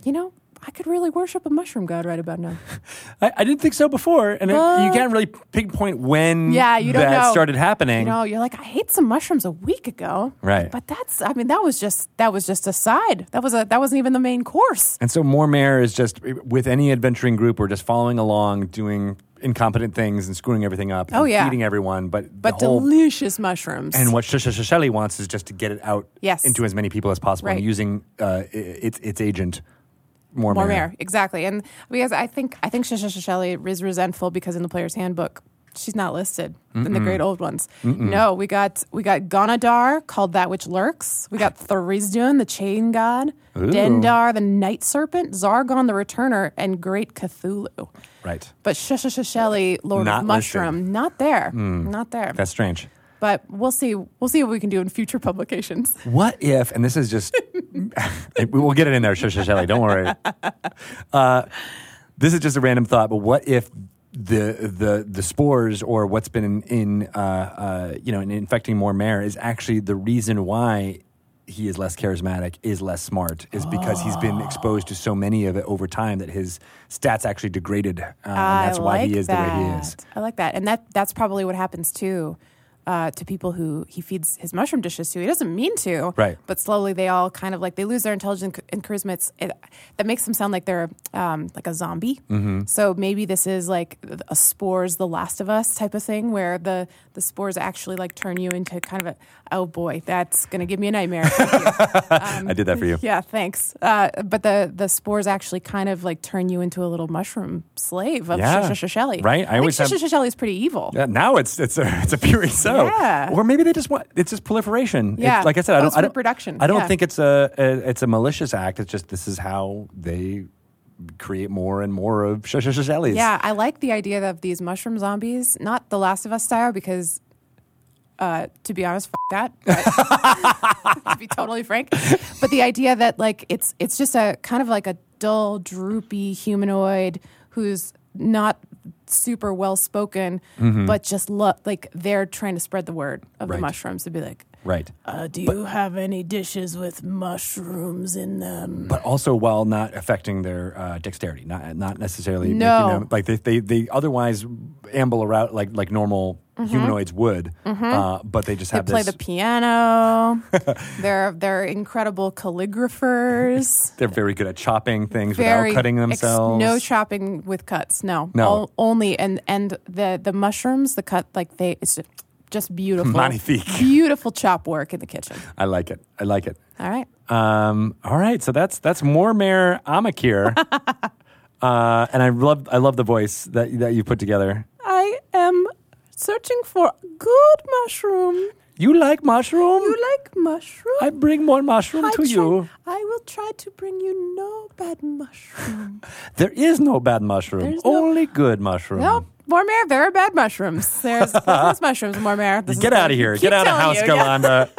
you know. I could really worship a mushroom god right about now. I, I didn't think so before, and uh, it, you can't really pinpoint when yeah, you don't that know. started happening. You know, you're like, I ate some mushrooms a week ago, right? But that's, I mean, that was just that was just a side. That was a that wasn't even the main course. And so, Mormair is just with any adventuring group, we're just following along, doing incompetent things and screwing everything up. Oh, and yeah. feeding everyone, but but whole, delicious mushrooms. And what Shelly wants is just to get it out yes. into as many people as possible, right. and using uh, its its agent. More Mormair. Mormair, exactly. And because I think I think Shelly is resentful because in the player's handbook, she's not listed Mm-mm. in the great old ones. Mm-mm. No, we got we got Gonadar, called That Which Lurks. We got Thorizdun, the Chain God. Ooh. Dendar, the Night Serpent. Zargon, the Returner. And Great Cthulhu. Right. But Shelly, Lord not of Mushroom, listed. not there. Mm. Not there. That's strange. But we'll see. We'll see what we can do in future publications. What if? And this is just. We'll get it in there, Shelly. Don't worry. Uh, this is just a random thought. But what if the the the spores or what's been in, in uh, uh, you know in infecting Mormair is actually the reason why he is less charismatic, is less smart, is because oh. he's been exposed to so many of it over time that his stats actually degraded. Um, and that's like why he is that. the way he is. I like that, and that that's probably what happens too. Uh, to people who he feeds his mushroom dishes to. He doesn't mean to, right. but slowly they all kind of like, they lose their intelligence and charisma. It's, it, that makes them sound like they're um, like a zombie. Mm-hmm. So maybe this is like a spores, The Last of Us type of thing where the, the spores actually like turn you into kind of a, oh boy, that's going to give me a nightmare. Thank you. Um, I did that for you. Yeah, thanks. Uh, but the, the spores actually kind of like turn you into a little mushroom slave of yeah. Shelly. Right? I, I always think Shelly is pretty evil. Yeah, now it's it's a, it's a pure insult. So, yeah. Or maybe they just want, it's just proliferation. Yeah. It's, like I said, I don't, I don't, reproduction. I don't yeah. think it's a, a it's a malicious act. It's just this is how they create more and more of Shellies. Yeah, I like the idea of these mushroom zombies, not The Last of Us style, because uh, to be honest, f*** that. But, to be totally frank. But the idea that like it's it's just a kind of like a dull, droopy humanoid who's not super well spoken, mm-hmm. but just lo- like they're trying to spread the word of right. the mushrooms to be like, right. Uh, do but, you have any dishes with mushrooms in them? But also while not affecting their uh, dexterity, not not necessarily. No, you know, like they, they they otherwise amble around like like normal. Mm-hmm. Humanoids would, mm-hmm. uh, but they just have they play this. Play the piano. they're they're incredible calligraphers. They're very good at chopping things very without cutting themselves. Ex- no chopping with cuts. No, no, All, only and and the the mushrooms, the cut like they it's just beautiful, magnifique, beautiful chop work in the kitchen. I like it. I like it. All right. Um. All right. So that's that's Mormair Amakiir, uh, and I love I love the voice that that you put together. I am. Searching for good mushroom. You like mushroom? You like mushroom? I bring more mushroom I to try, you. I will try to bring you no bad mushroom. There is no bad mushroom. There's Only no, good mushroom. No, Mormair, there are bad mushrooms. There's poisonous mushrooms, Mormair. This Get out of here. Get out of House Ghallanda.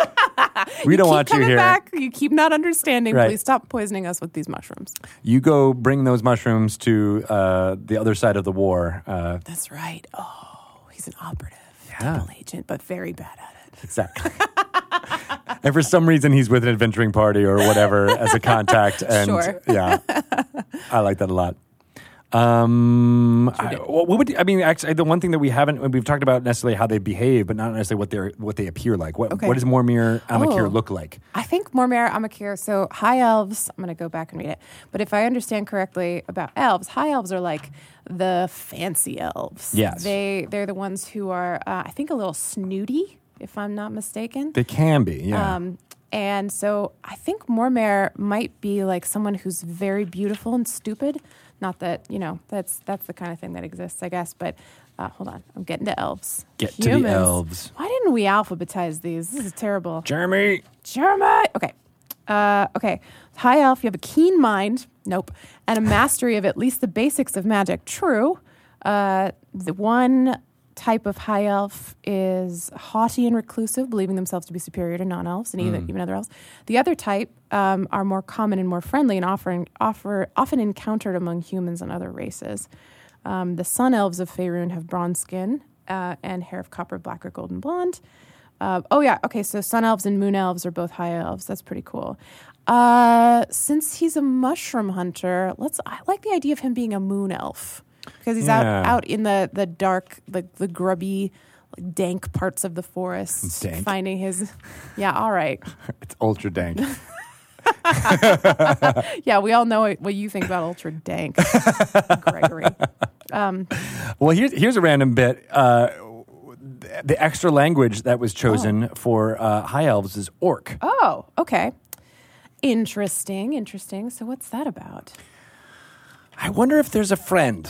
We don't want you here. You keep coming back. You keep not understanding. Right. Please stop poisoning us with these mushrooms. You go bring those mushrooms to uh, the other side of the war. Uh, That's right. Oh. He's an operative, yeah. double agent, but very bad at it. Exactly. And for some reason, he's with an adventuring party or whatever as a contact. And sure. Yeah, I like that a lot. Um, I, what would I mean? Actually, the one thing that we haven't we've talked about necessarily how they behave, but not necessarily what they what they appear like. What okay. what does Mormair Amakiir oh. look like? I think Mormair Amakiir. So high elves. I'm going to go back and read it. But if I understand correctly about elves, high elves are like the fancy elves. Yes, they they're the ones who are uh, I think a little snooty, if I'm not mistaken. They can be. Yeah. Um, and so I think Mormair might be like someone who's very beautiful and stupid. Not that, you know, that's that's the kind of thing that exists, I guess. But uh, hold on. I'm getting to elves. Get Humans. to the elves. Why didn't we alphabetize these? This is terrible. Jeremy. Jeremy. Okay. Uh, okay. High elf, you have a keen mind. Nope. And a mastery of at least the basics of magic. True. Uh, the one type of high elf is haughty and reclusive, believing themselves to be superior to non-elves and mm. even, even other elves. The other type um, are more common and more friendly and often, offer, often encountered among humans and other races. Um, the sun elves of Faerun have bronze skin uh, and hair of copper, black, or golden blonde. Uh, oh, yeah. Okay, so sun elves and moon elves are both high elves. That's pretty cool. Uh, since he's a mushroom hunter, let's. I like the idea of him being a moon elf because he's yeah. out, out in the, the dark, the, the grubby, like, dank parts of the forest. Dank. Finding his... Yeah, all right. It's ultra dank. Yeah, we all know what you think about ultra dank, Gregory. Um, well, here's, here's a random bit. Uh, the extra language that was chosen oh. for uh, high elves is orc. Oh, okay. Interesting, interesting. So what's that about? I wonder if there's a friend.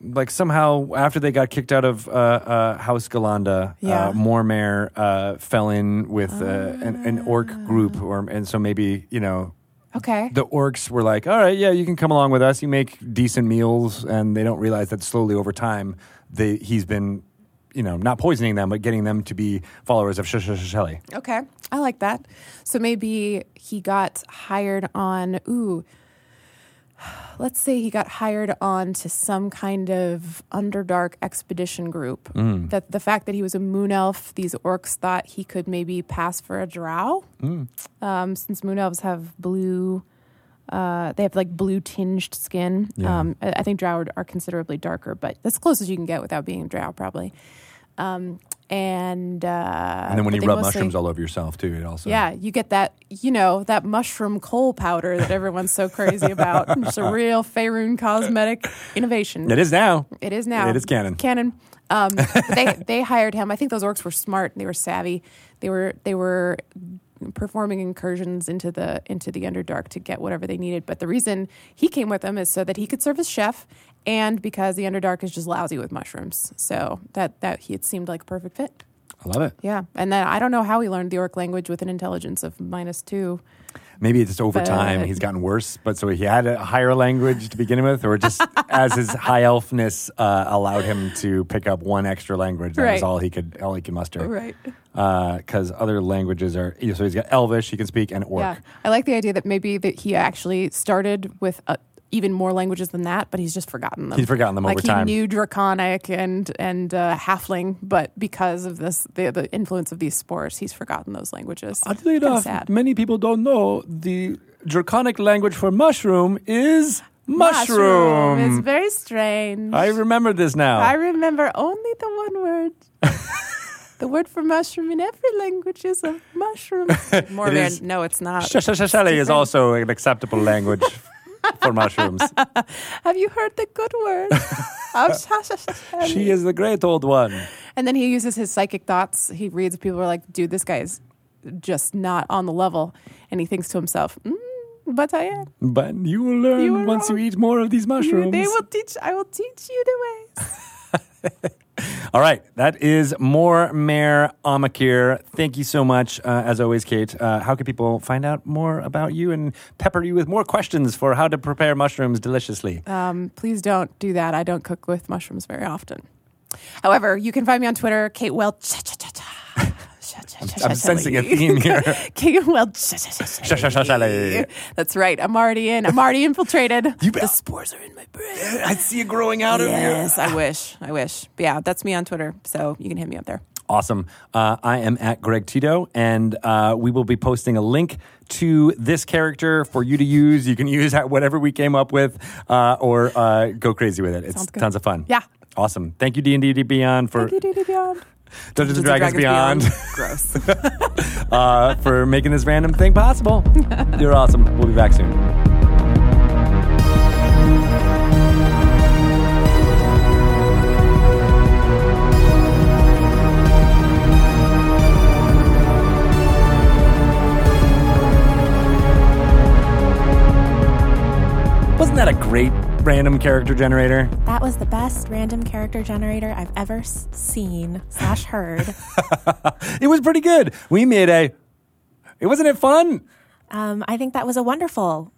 Like somehow after they got kicked out of uh, uh, House Ghallanda, yeah. uh, Mormair uh, fell in with uh, uh, an, an orc group. or And so maybe, you know, okay. the orcs were like, all right, yeah, you can come along with us. You make decent meals. And they don't realize that slowly over time they he's been, you know, not poisoning them, but getting them to be followers of Shelly. Okay. I like that. So maybe he got hired on, ooh, let's say he got hired on to some kind of Underdark expedition group. Mm. That the fact that he was a moon elf, these orcs thought he could maybe pass for a drow. Mm. Um, since moon elves have blue... Uh, they have like blue tinged skin. Yeah. Um, I, I think drow are considerably darker, but that's as close as you can get without being drow, probably. Um, and uh, and then when you rub mostly, mushrooms all over yourself too, it also yeah, you get that you know that mushroom coal powder that everyone's so crazy about. It's a real Faerun cosmetic innovation. It is now. It is now. It is canon. Canon. Um, but they they hired him. I think those orcs were smart. And they were savvy. They were they were. performing incursions into the into the Underdark to get whatever they needed. But the reason he came with them is so that he could serve as chef and because the Underdark is just lousy with mushrooms. So that, that he, it seemed like a perfect fit. I love it. Yeah. And then I don't know how he learned the orc language with an intelligence of minus two. Maybe it's just over but, time he's gotten worse, but so he had a higher language to begin with, or just as his high elfness uh, allowed him to pick up one extra language. That right. was all he could all he could muster. Right. Because uh, other languages are, so he's got Elvish he can speak and Orc. Yeah. I like the idea that maybe that he actually started with a, even more languages than that, but he's just forgotten them. He's forgotten them like over he time. He knew Draconic and and uh, Halfling, but because of this, the, the influence of these spores, he's forgotten those languages. Oddly enough, sad. Many people don't know the Draconic language for mushroom is mushroom. mushroom. It's very strange. I remember this now. I remember only the one word. The word for mushroom in every language is a mushroom. Mormon, it is, no, it's not. Shelley is also an acceptable language. For mushrooms. Have you heard the good word? She is the great old one. And then he uses his psychic thoughts. He reads, people are like, dude, this guy is just not on the level. And he thinks to himself, mm, but I am. But you will learn you once wrong. You eat more of these mushrooms. You, they will teach, I will teach you the ways. All right, that is Mormair Amakiir. Thank you so much, uh, as always, Kate. Uh, how can people find out more about you and pepper you with more questions for how to prepare mushrooms deliciously? Um, please don't do that. I don't cook with mushrooms very often. However, you can find me on Twitter, Kate Welch. I'm, I'm sensing a theme here. Kate Welch. That's right. I'm already in. I'm already infiltrated. You be- the spores are in my brain. I see it growing out yes, of here. Yes, I wish. I wish. But yeah, that's me on Twitter. So you can hit me up there. Awesome. Uh, I am at Greg Tito, and uh, we will be posting a link to this character for you to use. You can use whatever we came up with uh, or uh, go crazy with it. It's tons of fun. Yeah. Awesome. Thank you, D and D Beyond. For- Thank you, D and D Beyond. Dungeons and Dragons, Dragons Beyond. Beyond. Gross. uh, for making this random thing possible. You're awesome. We'll be back soon. Wasn't that a great random character generator? That was the best random character generator I've ever seen slash heard. It was pretty good. We made a... It wasn't it fun? Um, I think that was a wonderful.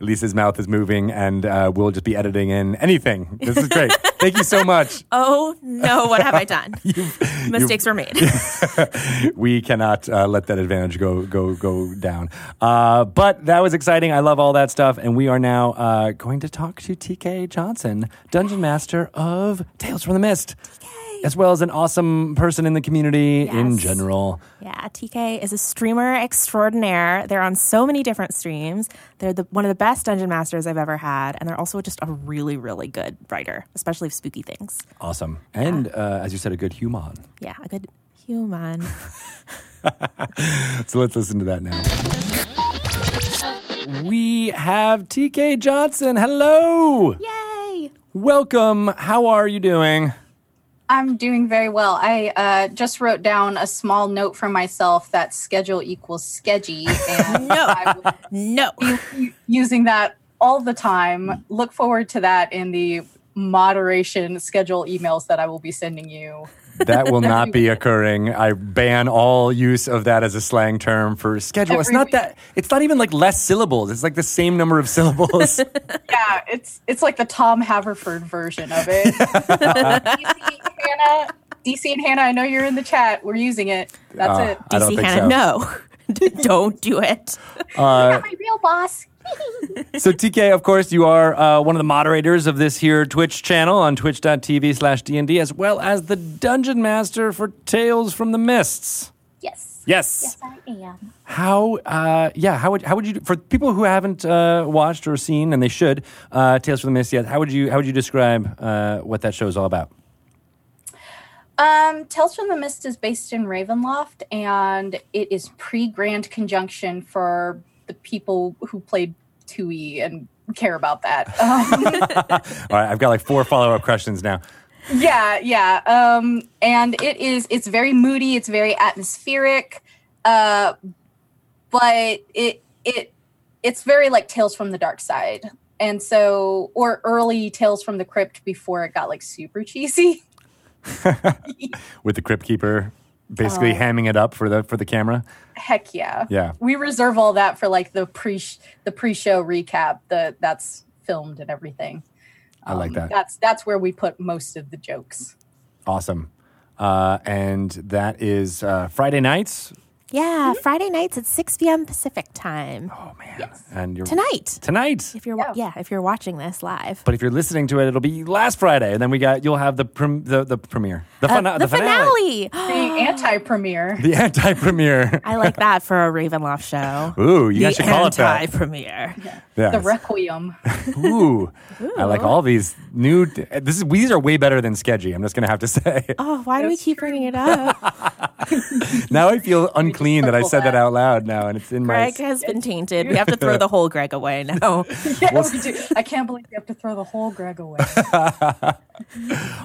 Lisa's mouth is moving, and uh, we'll just be editing in anything. This is great. Thank you so much. Oh, no. What have I done? you've, Mistakes you've, were made. We cannot uh, let that advantage go go go down. Uh, but that was exciting. I love all that stuff. And we are now uh, going to talk to T K Johnson, Dungeon Master of Tales from the Mist. T K. As well as an awesome person in the community yes. in general. Yeah, T K is a streamer extraordinaire. They're on so many different streams. They're the, one of the best dungeon masters I've ever had, and they're also just a really, really good writer, especially of spooky things. Awesome. And, yeah. uh, as you said, a good human. Yeah, a good human. So let's listen to that now. We have T K Johnson. Hello. Yay. Welcome. How are you doing? I'm doing very well. I uh, just wrote down a small note for myself that schedule equals sketchy. And no, I will no. be using that all the time. Look forward to that in the moderation schedule emails that I will be sending you. That will not be occurring. I ban all use of that as a slang term for schedule. Every it's not week. that. It's not even like less syllables. It's like the same number of syllables. Yeah, it's it's like the Tom Haverford version of it. D C and Hannah, D C and Hannah, I know you're in the chat. We're using it. That's uh, it. D C Hannah, so. no, don't do it. Uh, You're not my real boss. So T K, of course, you are uh, one of the moderators of this here Twitch channel on twitch dot t v slash D N D, as well as the Dungeon Master for Tales from the Mists. Yes. Yes. Yes, I am. How, uh, yeah, how would, how would you, for people who haven't uh, watched or seen, and they should, uh, Tales from the Mists yet, how would you, how would you describe uh, what that show is all about? Um, Tales from the Mist is based in Ravenloft, and it is pre-Grand Conjunction for the people who played two E and care about that. Um, All right, I've got like four follow-up questions now. Yeah, yeah. Um, and it is, it's very moody, it's very atmospheric, uh, but it it it's very like Tales from the Dark Side. And so, or early Tales from the Crypt before it got like super cheesy. With the Crypt Keeper basically um, hamming it up for the for the camera. Heck yeah. Yeah. We reserve all that for like the pre the pre-show recap, the that's filmed and everything. Um, I like that. That's that's where we put most of the jokes. Awesome. Uh, and that is uh, Friday nights. Yeah, mm-hmm. Friday nights at six p.m. Pacific time. Oh man. Yes. And you're tonight. Tonight. If you're yeah. yeah, if you're watching this live. But if you're listening to it, it'll be last Friday, and then we got you'll have the prim, the, the premiere. The, fin- uh, the, the finale. finale. The anti-premiere. The anti-premiere. I like that for a Ravenloft show. Ooh, you guys should call it that. The anti-premiere. Yeah. Yes. The Requiem. Ooh. Ooh. I like all these new this is these are way better than sketchy, I'm just going to have to say. Oh, why That's do we keep true. bringing it up? Now I feel uncomfortable. Clean that I said that out loud now, and it's in Greg my. Greg has been tainted. We have to throw the whole Greg away now. Yeah, well, we do. I can't believe we have to throw the whole Greg away. uh,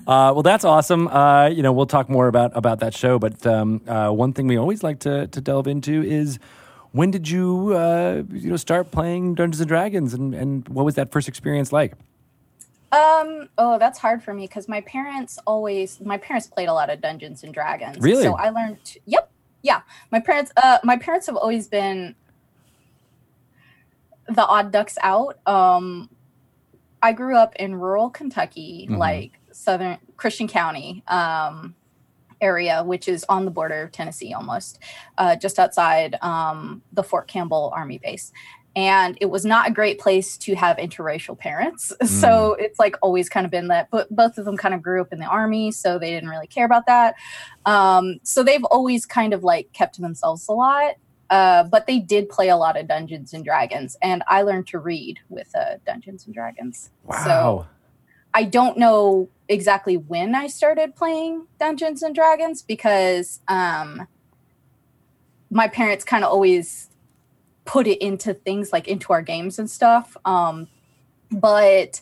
well, that's awesome. Uh, you know, we'll talk more about about that show, but um, uh, one thing we always like to to delve into is when did you uh, you know start playing Dungeons and Dragons, and and what was that first experience like? Um, oh, that's hard for me because my parents always my parents played a lot of Dungeons and Dragons. Really? So I learned. To, yep. Yeah, my parents. Uh, my parents have always been the odd ducks out. Um, I grew up in rural Kentucky, mm-hmm. like southern Christian County um, area, which is on the border of Tennessee, almost uh, just outside um, the Fort Campbell Army Base, and it was not a great place to have interracial parents. Mm. So it's like always kind of been that. But both of them kind of grew up in the army, so they didn't really care about that. Um, so they've always kind of like kept to themselves a lot. Uh, but they did play a lot of Dungeons and Dragons, and I learned to read with uh, Dungeons and Dragons. Wow. So I don't know exactly when I started playing Dungeons and Dragons because um, my parents kind of always put it into things like into our games and stuff. Um, but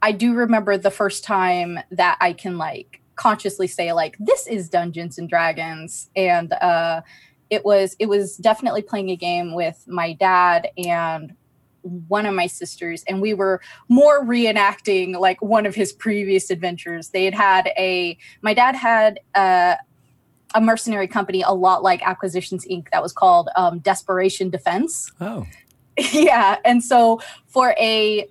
I do remember the first time that I can like consciously say like, this is Dungeons and Dragons. And uh, it was, it was definitely playing a game with my dad and one of my sisters. And we were more reenacting like one of his previous adventures. They had had a, my dad had a, a mercenary company, a lot like Acquisitions Incorporated, that was called um, Desperation Defense. Oh. Yeah. And so for a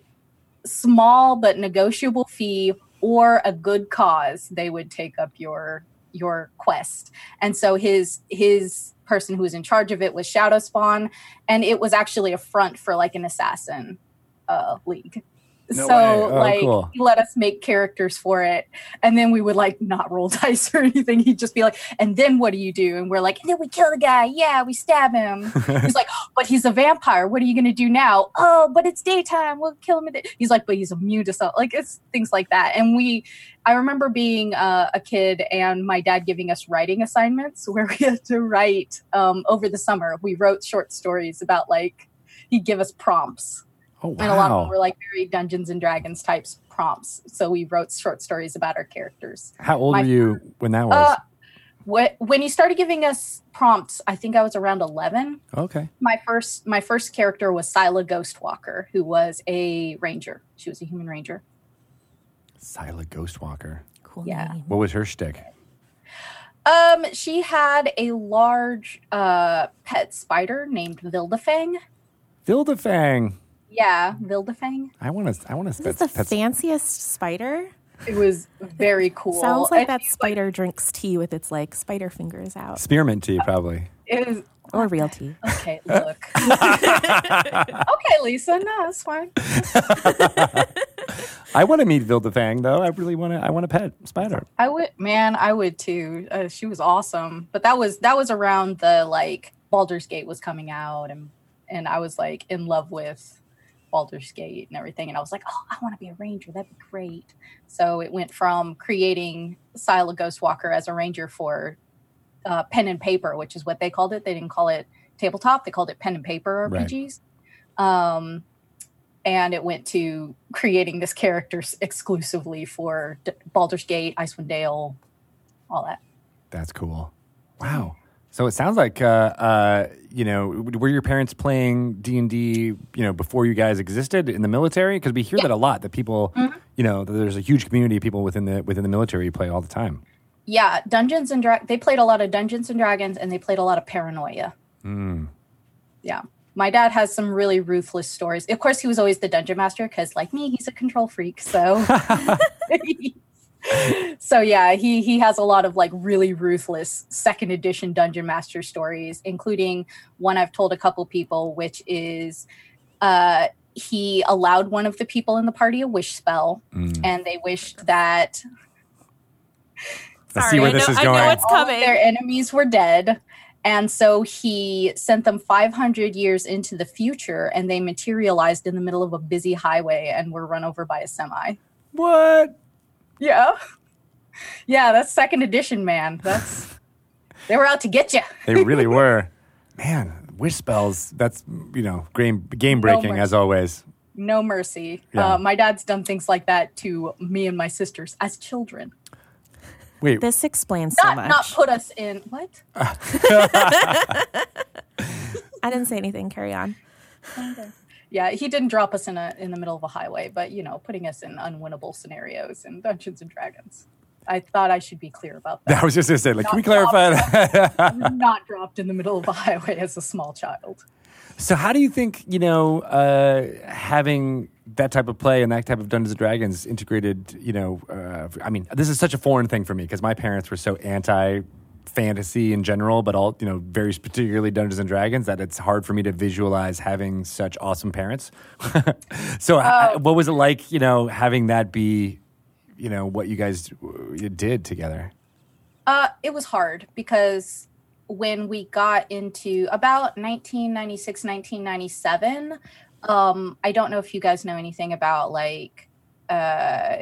small but negotiable fee or a good cause, they would take up your your quest. And so his his person who was in charge of it was Shadow Spawn, and it was actually a front for like an assassin uh, league. No so, oh, like, cool. He let us make characters for it. And then we would, like, not roll dice or anything. He'd just be like, and then what do you do? And we're like, and then we kill the guy. Yeah, we stab him. He's like, but he's a vampire. What are you going to do now? Oh, but it's daytime. We'll kill him. At day-. He's like, but he's immune to something. Like, it's things like that. And we, I remember being uh, a kid and my dad giving us writing assignments where we had to write um, over the summer. We wrote short stories about, like, he'd give us prompts. Oh, wow. And a lot of them were like very Dungeons and Dragons types prompts. So we wrote short stories about our characters. How old My, were you when that was? Uh, what, when he started giving us prompts, I think I was around eleven. Okay. My first my first character was Syla Ghostwalker, who was a ranger. She was a human ranger. Syla Ghostwalker. Cool. Yeah. What was her shtick? Um, she had a large uh, pet spider named Vildefang. Vildefang. Yeah, Vildefang. I want to. I want to. That's the pets. Fanciest spider. It was very cool. Sounds like I that spider like, drinks tea with its like spider fingers out. Spearmint tea, probably. It was, or real tea. Okay, look. Okay, Lisa. No, that's fine. I want to meet Vildefang, though. I really want to. I want a pet spider. I would, man. I would too. Uh, she was awesome. But that was that was around the like Baldur's Gate was coming out, and and I was like in love with Baldur's Gate and everything, and I was like, oh, I want to be a ranger, that'd be great. So it went from creating Syla Ghostwalker as a ranger for uh, pen and paper, which is what they called it. They didn't call it tabletop, they called it pen and paper R P Gs. Right. Um, and it went to creating this character exclusively for D- Baldur's Gate, Icewind Dale, all that. That's cool. Wow. So it sounds like, uh, uh, you know, were your parents playing D and D, you know, before you guys existed in the military? Because we hear yeah. that a lot, that people, mm-hmm. you know, there's a huge community of people within the within the military who play all the time. Yeah, Dungeons and Dra- they played a lot of Dungeons and Dragons, and they played a lot of Paranoia. Mm. Yeah. My dad has some really ruthless stories. Of course, he was always the dungeon master because, like me, he's a control freak, so... So yeah, he he has a lot of like really ruthless second edition Dungeon Master stories, including one I've told a couple people, which is uh, he allowed one of the people in the party a wish spell, mm. and they wished that. Sorry, I see where I this know, is going. I know it's coming. All of their enemies were dead, and so he sent them five hundred years into the future, and they materialized in the middle of a busy highway and were run over by a semi. What? Yeah. Yeah, that's second edition, man. That's they were out to get you. They really were. Man, wish spells, that's, you know, game, game breaking no as always. No mercy. Yeah. Uh, my dad's done things like that to me and my sisters as children. Wait. This explains not, so much. Not put us in, what? I didn't say anything. Carry on. Okay. Yeah, he didn't drop us in a in the middle of a highway, but, you know, putting us in unwinnable scenarios in Dungeons and Dragons. I thought I should be clear about that. I was just going to say, like, not can we clarify that? Not dropped in the middle of a highway as a small child. So how do you think, you know, uh, having that type of play and that type of Dungeons and Dragons integrated, you know, uh, I mean, this is such a foreign thing for me because my parents were so anti fantasy in general, but all, you know, very particularly Dungeons and Dragons, that it's hard for me to visualize having such awesome parents. So oh. I, what was it like, you know, having that be, you know, what you guys did together? Uh, it was hard because when we got into about nineteen ninety-six, nineteen ninety-seven, um, I don't know if you guys know anything about like, uh,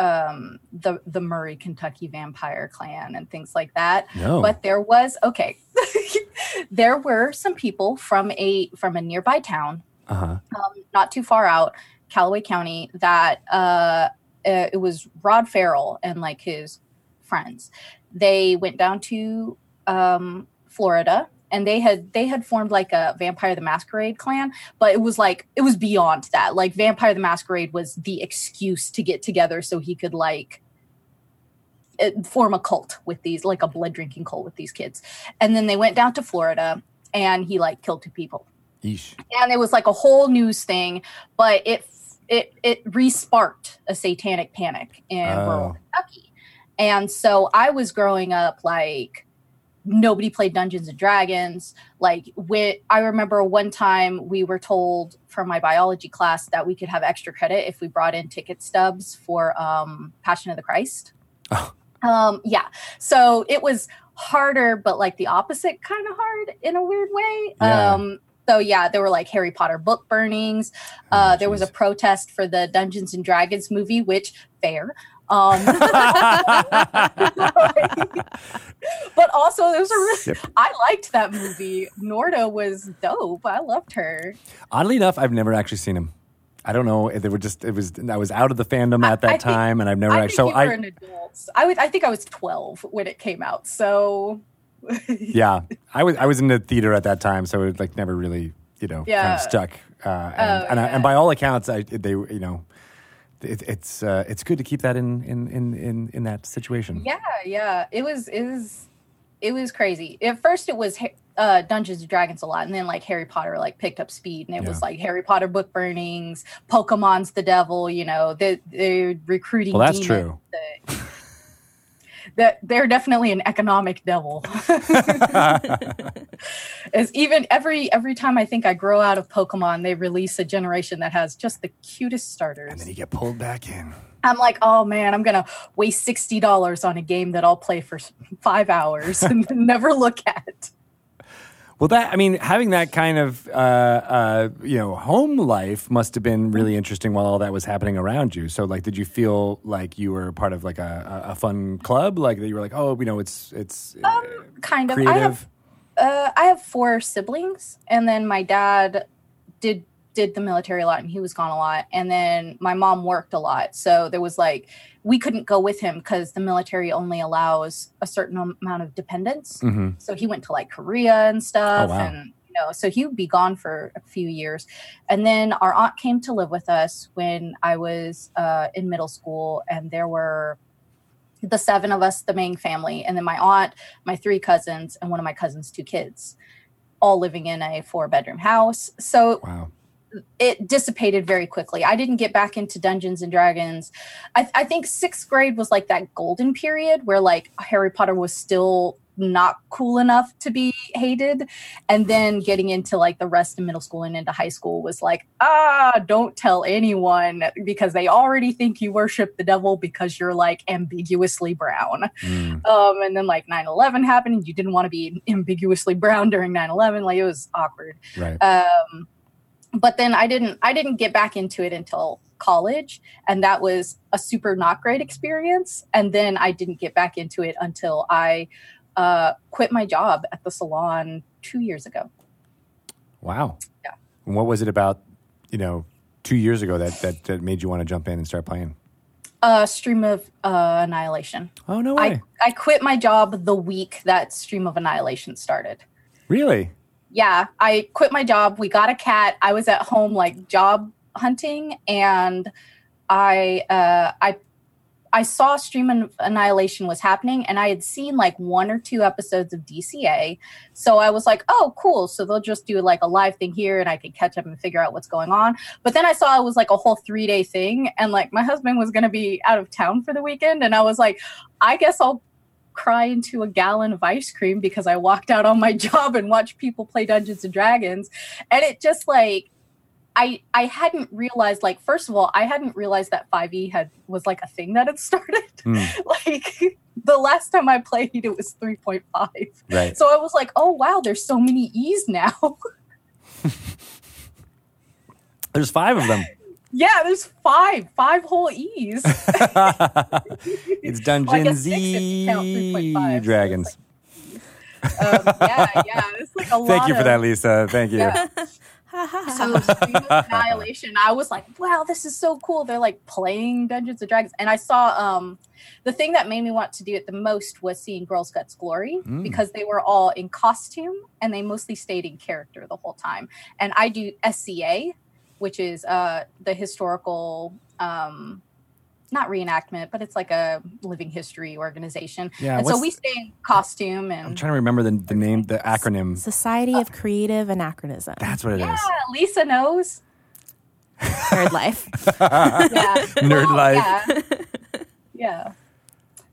Um, the the Murray, Kentucky vampire clan and things like that. No. But there was okay, there were some people from a from a nearby town, uh-huh. um, not too far out, Callaway County. That uh, uh, it was Rod Farrell and like his friends. They went down to um, Florida. And they had they had formed like a Vampire the Masquerade clan, but it was like it was beyond that. Like Vampire the Masquerade was the excuse to get together so he could like form a cult with these, like a blood drinking cult with these kids. And then they went down to Florida and he like killed two people. Eesh. And it was like a whole news thing, but it it it re-sparked a satanic panic in oh. rural Kentucky. And so I was growing up like nobody played Dungeons and Dragons. Like when, I remember one time we were told from my biology class that we could have extra credit if we brought in ticket stubs for um, Passion of the Christ. Oh. Um, yeah. So it was harder, but like the opposite kind of hard in a weird way. Yeah. Um, so yeah, there were like Harry Potter book burnings. Uh, oh, there was a protest for the Dungeons and Dragons movie, which fair. Um, but also there's a really, I liked that movie. Norda was dope. I loved her. Oddly enough, I've never actually seen him. I don't know. They were just. It was. I was out of the fandom at that I, I time, think, and I've never. I think so you I. Were an adult. I was. I think I was twelve when it came out. So. yeah, I was. I was in the theater at that time, so it like never really, you know, yeah. kind of stuck. Uh, and oh, and, yeah. I, and by all accounts, I they you know, it, it's uh, it's good to keep that in in, in in in that situation. Yeah, yeah. It was is. It was crazy. At first, it was uh, Dungeons and Dragons a lot, and then like Harry Potter like picked up speed, and it yeah. was like Harry Potter book burnings, Pokemon's the devil. You know, they, they're recruiting. Well, that's demons true. That, that they're definitely an economic devil. As even every every time I think I grow out of Pokemon, they release a generation that has just the cutest starters, and then you get pulled back in. I'm like, oh man, I'm gonna waste sixty dollars on a game that I'll play for five hours and never look at. Well, that I mean, having that kind of uh, uh, you know home life must have been really interesting while all that was happening around you. So, like, did you feel like you were part of like a, a fun club? Like that you were like, oh, you know, it's it's um, kind creative. of. I have uh, I have four siblings, and then my dad did. did the military a lot, and he was gone a lot. And then my mom worked a lot. So there was like, we couldn't go with him because the military only allows a certain amount of dependents. Mm-hmm. So he went to like Korea and stuff. Oh, wow. And, you know, so he would be gone for a few years. And then our aunt came to live with us when I was uh, in middle school, and there were the seven of us, the main family. And then my aunt, my three cousins, and one of my cousins' two kids, all living in a four bedroom house. So wow. It dissipated very quickly. I didn't get back into Dungeons and Dragons. I, th- I think sixth grade was like that golden period where like Harry Potter was still not cool enough to be hated. And then getting into like the rest of middle school and into high school was like, ah, don't tell anyone because they already think you worship the devil because you're like ambiguously brown. Mm. Um, and then like nine eleven happened and you didn't want to be ambiguously brown during nine eleven. Like it was awkward. Right. Um, But then I didn't I didn't get back into it until college, and that was a super not great experience. And then I didn't get back into it until I uh, quit my job at the salon two years ago. Wow. Yeah. And what was it about, you know, two years ago that, that, that made you want to jump in and start playing? Uh, Stream of uh, Annihilation. Oh, no way. I, I quit my job the week that Stream of Annihilation started. Really? Yeah, I quit my job. We got a cat. I was at home like job hunting, and I uh, I I saw Stream of Annihilation was happening, and I had seen like one or two episodes of D C A. So I was like, oh, cool. So they'll just do like a live thing here, and I can catch up and figure out what's going on. But then I saw it was like a whole three day thing, and like my husband was going to be out of town for the weekend, and I was like, I guess I'll cry into a gallon of ice cream because I walked out on my job and watched people play Dungeons and Dragons. And it just like, I I hadn't realized, like, first of all, I hadn't realized that five E had was like a thing that had started. Mm. Like the last time I played, it was three point five. Right. So I was like, oh, wow, there's so many E's now. There's five of them. Yeah, there's five, five whole E's. It's Dungeons well, E Dragons. So like, um, yeah, yeah. It's like a lot. Thank you for of, that, Lisa. Thank you. Yeah. So Stream of Annihilation, I was like, wow, this is so cool. They're like playing Dungeons and Dragons. And I saw um, the thing that made me want to do it the most was seeing Girls Guts Glory mm. because they were all in costume and they mostly stayed in character the whole time. And I do S C A, which is uh, the historical um, not reenactment, but it's like a living history organization. Yeah, and so we stay in costume. And I'm trying to remember the, the name, the acronym. Society of Creative Anachronism. That's what it yeah, is. Yeah, Lisa knows. Nerd life. yeah. Nerd well, life. Yeah. yeah.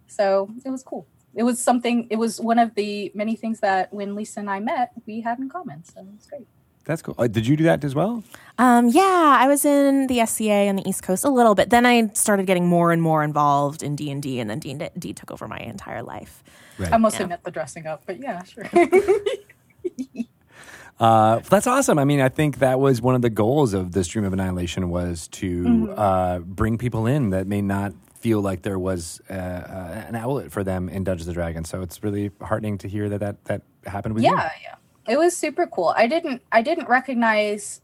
So it was cool. It was something, it was one of the many things that when Lisa and I met, we had in common. So it was great. That's cool. Uh, did you do that as well? Um, yeah, I was in the S C A on the East Coast a little bit. Then I started getting more and more involved in D and D, and then D and D took over my entire life. Right. I mostly yeah. meant the dressing up, but yeah, sure. uh, that's awesome. I mean, I think that was one of the goals of the Stream of Annihilation was to mm-hmm. uh, bring people in that may not feel like there was uh, uh, an outlet for them in Dungeons and Dragons. So it's really heartening to hear that that, that happened with yeah, you. Yeah, yeah. It was super cool. I didn't I didn't recognize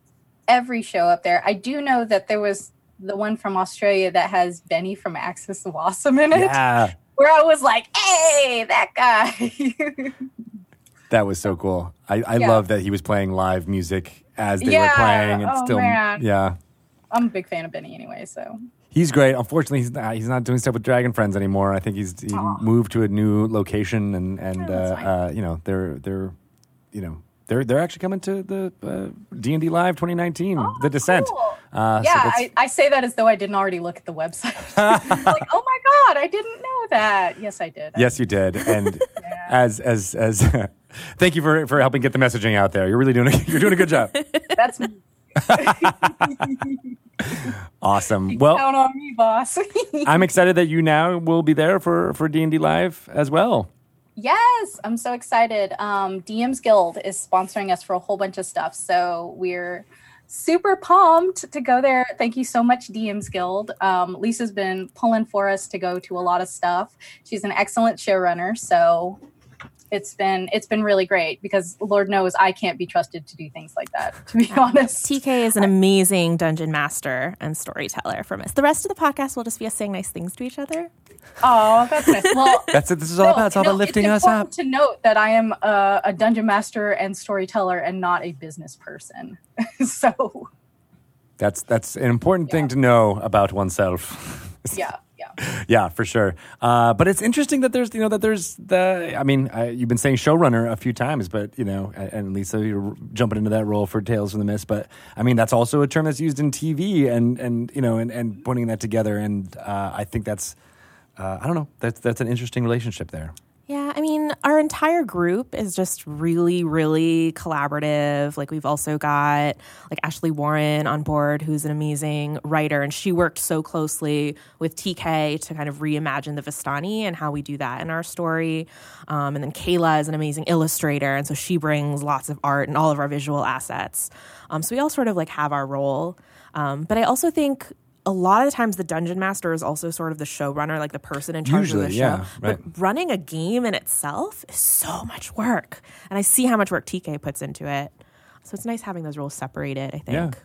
every show up there. I do know that there was the one from Australia that has Benny from Axis of Awesome in it. Yeah. Where I was like, hey, that guy. That was so cool. I, I yeah. love that he was playing live music as they yeah. were playing. It's oh, still, man. Yeah. I'm a big fan of Benny anyway, so. He's great. Unfortunately, he's not, he's not doing stuff with Dragon Friends anymore. I think he's he moved to a new location and, and yeah, uh, uh, you know, they're they're... You know, they're they're actually coming to the uh, D and D Live twenty nineteen, oh, The Descent. Cool. Uh, yeah, so I, I say that as though I didn't already look at the website. Like, oh my God, I didn't know that. Yes, I did. I yes, did. You did. And yeah. as as as, thank you for, for helping get the messaging out there. You're really doing a, you're doing a good job. That's me. Awesome. Well, count on me, boss. I'm excited that you now will be there for for D and D Live as well. Yes, I'm so excited. Um, D M's Guild is sponsoring us for a whole bunch of stuff, so we're super pumped to go there. Thank you so much, D M's Guild. Um, Lisa's been pulling for us to go to a lot of stuff. She's an excellent showrunner, so it's been it's been really great because Lord knows I can't be trusted to do things like that, to be honest. T K is an amazing dungeon master and storyteller from us. The rest of the podcast will just be us saying nice things to each other. Oh, that's nice. Well, that's what this is all no, about. It's all no, about lifting us up. It's important to note that I am a, a dungeon master and storyteller and not a business person. So that's that's an important yeah. thing to know about oneself. Yeah, yeah, yeah, for sure. Uh, but it's interesting that there's you know that there's the. I mean, I, you've been saying showrunner a few times, but you know, and Lisa, you're jumping into that role for Tales from the Mist. But I mean, that's also a term that's used in T V, and and you know, and and putting that together, and uh, I think that's. Uh, I don't know. That's that's an interesting relationship there. Yeah, I mean, our entire group is just really, really collaborative. Like, we've also got, like, Ashley Warren on board, who's an amazing writer, and she worked so closely with T K to kind of reimagine the Vistani and how we do that in our story. Um, and then Kayla is an amazing illustrator, and so she brings lots of art and all of our visual assets. Um, so we all sort of, like, have our role. Um, but I also think... a lot of the times the dungeon master is also sort of the showrunner, like the person in charge Usually, of the show. Yeah, right. But running a game in itself is so much work. And I see how much work T K puts into it. So it's nice having those roles separated, I think. Yeah,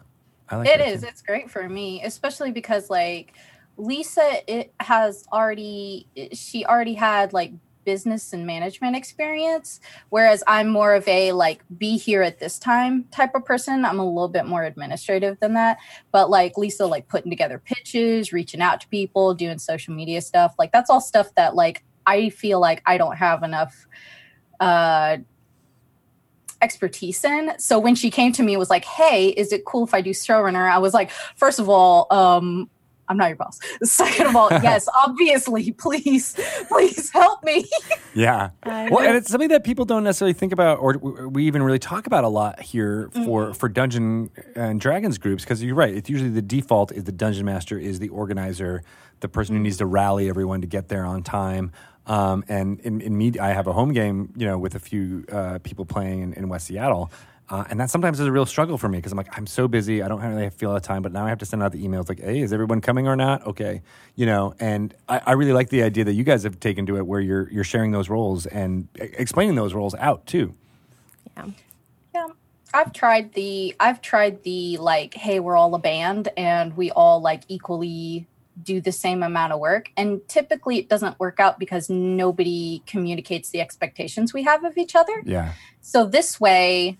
I like it is. Too. It's great for me, especially because like Lisa it has already, she already had like business and management experience, whereas I'm more of a like be here at this time type of person. I'm a little bit more administrative than that, but like Lisa like putting together pitches, reaching out to people, doing social media stuff, like that's all stuff that like I feel like I don't have enough uh expertise in. So when she came to me and was like, hey, is it cool if I do showrunner? I was like, first of all, um I'm not your boss. Second of all, yes, obviously, please, please help me. Yeah. Well, and it's something that people don't necessarily think about or we even really talk about a lot here for, mm-hmm. for Dungeon and Dragons groups because you're right. It's usually the default is the Dungeon Master is the organizer, the person who needs to rally everyone to get there on time. Um, and in, in me, I have a home game, you know, with a few uh, people playing in, in West Seattle. Uh, and that sometimes is a real struggle for me because I'm like, I'm so busy. I don't really feel the time, but now I have to send out the emails like, hey, is everyone coming or not? Okay. You know, and I, I really like the idea that you guys have taken to it where you're you're sharing those roles and explaining those roles out too. Yeah. Yeah. I've tried the, I've tried the like, hey, we're all a band and we all like equally do the same amount of work. And typically it doesn't work out because nobody communicates the expectations we have of each other. Yeah. So this way...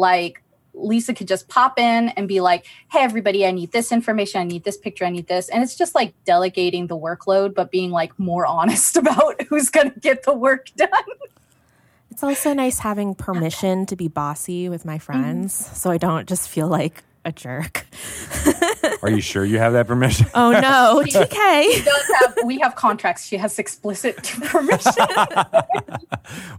like Lisa could just pop in and be like, hey, everybody, I need this information. I need this picture. I need this. And it's just like delegating the workload, but being like more honest about who's going to get the work done. It's also nice having permission to be bossy with my friends, mm-hmm. so I don't just feel like a jerk. Are you sure you have that permission? Oh, no. She, T K. She does have, we have contracts. She has explicit permission.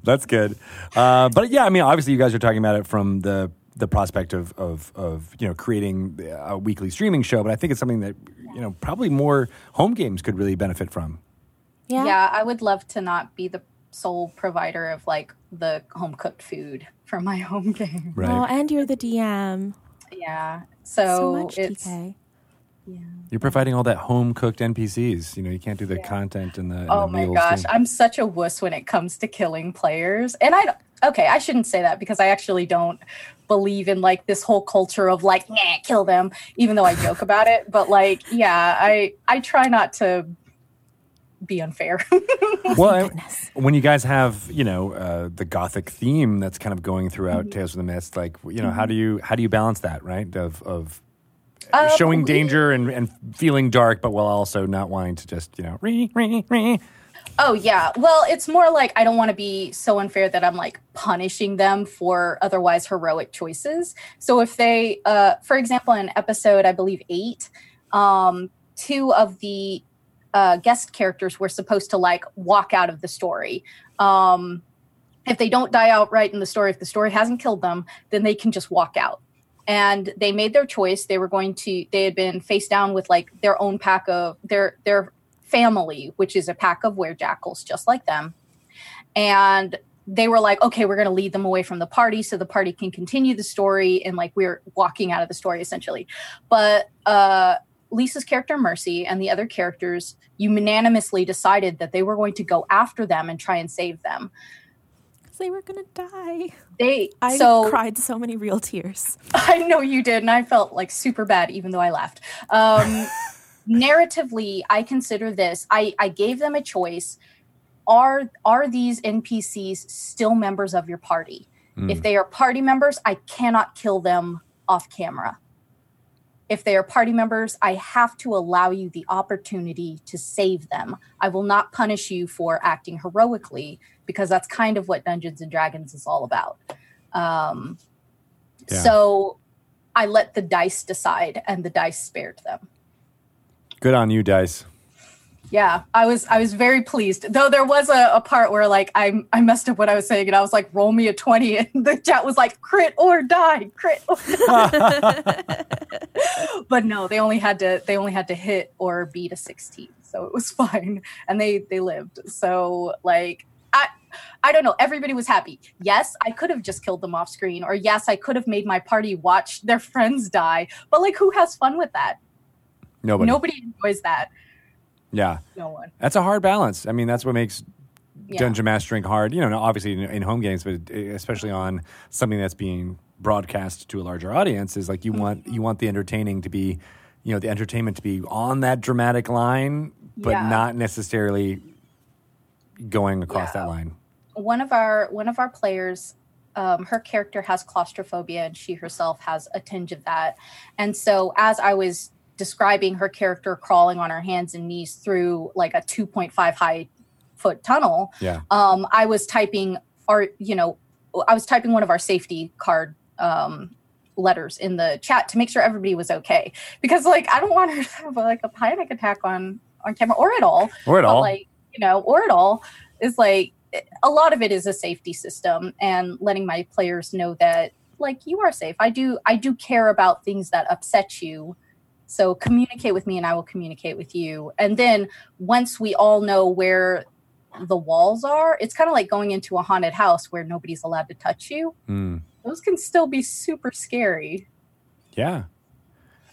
That's good. Uh, but yeah, I mean, obviously you guys are talking about it from the the prospect of, of, of you know, creating a weekly streaming show, but I think it's something that, you know, probably more home games could really benefit from. Yeah, yeah I would love to not be the sole provider of, like, the home-cooked food for my home game. Right. Oh, and you're the D M. Yeah, so, so much, it's... T K. Yeah. You're providing all that home-cooked N P Cs. You know, you can't do the yeah. content and the and Oh, the my gosh. Thing. I'm such a wuss when it comes to killing players. And I... Okay, I shouldn't say that because I actually don't believe in, like, this whole culture of, like, nah, kill them, even though I joke about it. But, like, yeah, I I try not to be unfair. Well, when you guys have, you know, uh, the Gothic theme that's kind of going throughout mm-hmm. Tales of the Mist, like, you know, mm-hmm. how do you how do you balance that, right, of of um, showing danger and, and feeling dark but while also not wanting to just, you know, re, re, re. Oh, yeah. Well, it's more like I don't want to be so unfair that I'm, like, punishing them for otherwise heroic choices. So if they, uh, for example, in episode, I believe, eight, um, two of the uh, guest characters were supposed to, like, walk out of the story. Um, if they don't die outright in the story, if the story hasn't killed them, then they can just walk out. And they made their choice. They were going to, they had been face down with, like, their own pack of, their their family, which is a pack of werejackals just like them. And they were like, okay, we're going to lead them away from the party so the party can continue the story. And, like, we're walking out of the story essentially. But uh, Lisa's character, Mercy, and the other characters unanimously decided that they were going to go after them and try and save them. Because they were going to die. They, I so, cried so many real tears. I know you did. And I felt, like, super bad, even though I laughed. Um Narratively, I consider this, I, I gave them a choice. Are are these N P Cs still members of your party? Mm. If they are party members, I cannot kill them off camera. If they are party members, I have to allow you the opportunity to save them. I will not punish you for acting heroically, because that's kind of what Dungeons and Dragons is all about. Um, yeah. So I let the dice decide, and the dice spared them. Good on you, dice. Yeah, I was I was very pleased. Though there was a, a part where, like, I I messed up what I was saying, and I was like, roll me a twenty, and the chat was like, crit or die, crit or die. But no, they only had to they only had to hit or beat a sixteen, so it was fine. And they they lived. So, like, I I don't know, everybody was happy. Yes, I could have just killed them off screen, or yes, I could have made my party watch their friends die. But, like, who has fun with that? Nobody. Nobody enjoys that. Yeah. No one. That's a hard balance. I mean, that's what makes yeah. dungeon mastering hard. You know, obviously in, in home games, but especially on something that's being broadcast to a larger audience, is like you mm-hmm. want you want the entertaining to be, you know, the entertainment to be on that dramatic line, but yeah. not necessarily going across yeah. that line. One of our one of our players. Um, her character has claustrophobia, and she herself has a tinge of that. And so, as I was describing her character crawling on her hands and knees through, like, a two point five high foot tunnel. Yeah. Um, I was typing our, you know, I was typing one of our safety card um, letters in the chat to make sure everybody was okay. Because, like, I don't want her to have a, like a panic attack on, on camera or at all. Or at but, all. Like, you know, or at all is like, a lot of it is a safety system and letting my players know that, like, you are safe. I do, I do care about things that upset you. So communicate with me and I will communicate with you. And then once we all know where the walls are, it's kind of like going into a haunted house where nobody's allowed to touch you. Mm. Those can still be super scary. Yeah.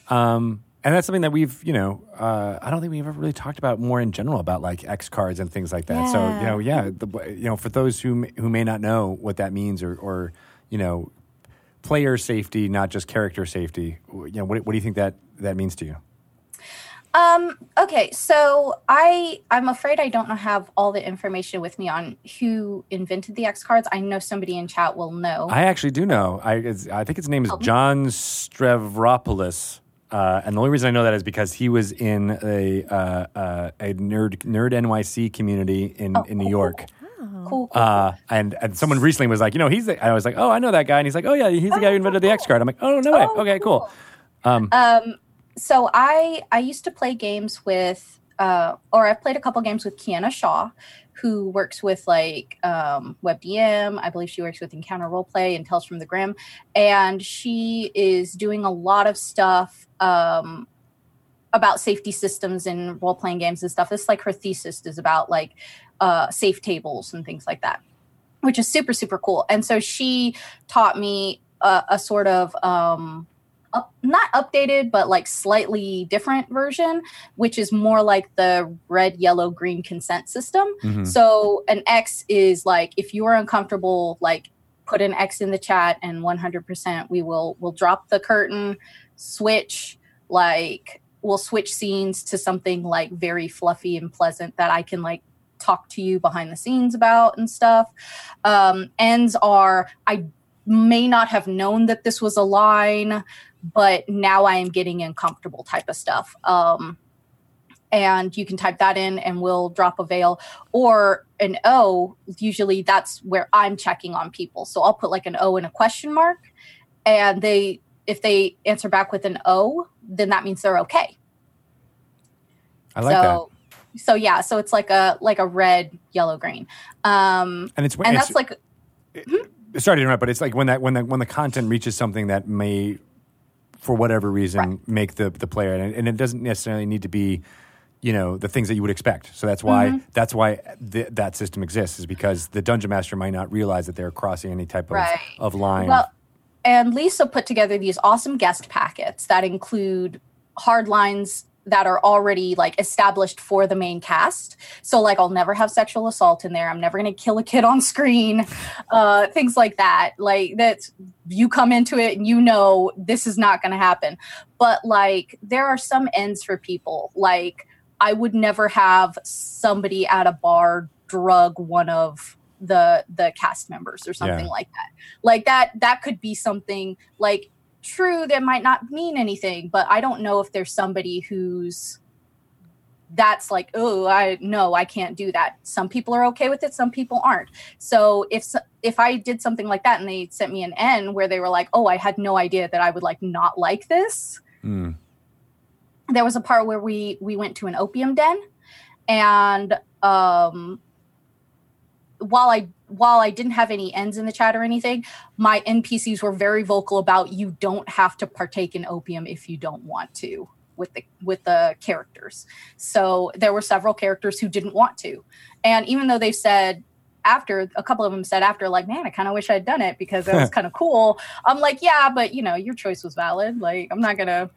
Um, and that's something that we've, you know, uh, I don't think we've ever really talked about more in general about, like, X cards and things like that. Yeah. So, you know, yeah, the, you know, for those who, who may not know what that means or, or, you know, player safety, not just character safety, you know, what, what do you think that, that means to you? Um, okay, so I, I'm afraid I don't have all the information with me on who invented the X cards. I know somebody in chat will know. I actually do know. I I think his name is John Stavropoulos. Uh, and the only reason I know that is because he was in a uh, uh, a nerd nerd N Y C community in, oh, in New York. Cool, cool. Uh, and, and someone recently was like, you know, he's the, I was like, oh, I know that guy. And he's like, oh, yeah, he's the guy who invented the X card. I'm like, oh, no way. Oh, okay, cool. cool. Um, um, so I I used to play games with, uh, or I've played a couple games with Kiana Shaw, who works with like um, WebDM. I believe she works with Encounter Roleplay and Tales from the Grim. And she is doing a lot of stuff um, about safety systems in role-playing games and stuff. It's like her thesis is about like uh, safe tables and things like that, which is super, super cool. And so she taught me a, a sort of... Um, Up, not updated, but like slightly different version, which is more like the red, yellow, green consent system. Mm-hmm. So an X is like, if you are uncomfortable, like put an X in the chat and one hundred percent we will, we'll drop the curtain, switch, like we'll switch scenes to something like very fluffy and pleasant that I can like talk to you behind the scenes about and stuff. Um, ends are, I may not have known that this was a line, but now I am getting uncomfortable type of stuff. Um, and you can type that in and we'll drop a veil or an O. Usually that's where I'm checking on people. So I'll put like an O and a question mark. And they, if they answer back with an O, then that means they're okay. I like so, that. So yeah, so it's like a, like a red, yellow, green. Um, and it's, and it's, that's like, it, hmm? Sorry to interrupt, but it's like when that, when the, when the content reaches something that may, for whatever reason, right, make the, the player. And, and it doesn't necessarily need to be, you know, the things that you would expect. So that's why mm-hmm. that's why th- that system exists, is because the Dungeon Master might not realize that they're crossing any type of, right. of line. Well, and Lisa put together these awesome guest packets that include hard lines that are already, like, established for the main cast. So, like, I'll never have sexual assault in there. I'm never going to kill a kid on screen. Uh, things like that. Like, that's, you come into it and you know this is not going to happen. But, like, there are some ends for people. Like, I would never have somebody at a bar drug one of the the cast members or something yeah. like that. Like, that that could be something, like... True, that might not mean anything, but I don't know if there's somebody who's that's like, oh, I no, I can't do that. Some people are okay with it, some people aren't. So if if I did something like that and they sent me an N where they were like, oh, I had no idea that I would like not like this. Mm. There was a part where we we went to an opium den, and um, while I. While I didn't have any ends in the chat or anything, my N P Cs were very vocal about you don't have to partake in opium if you don't want to with the with the characters. So there were several characters who didn't want to. And even though they said after, a couple of them said after, like, man, I kind of wish I'd done it because it was kind of cool. I'm like, yeah, but, you know, your choice was valid. Like, I'm not going to.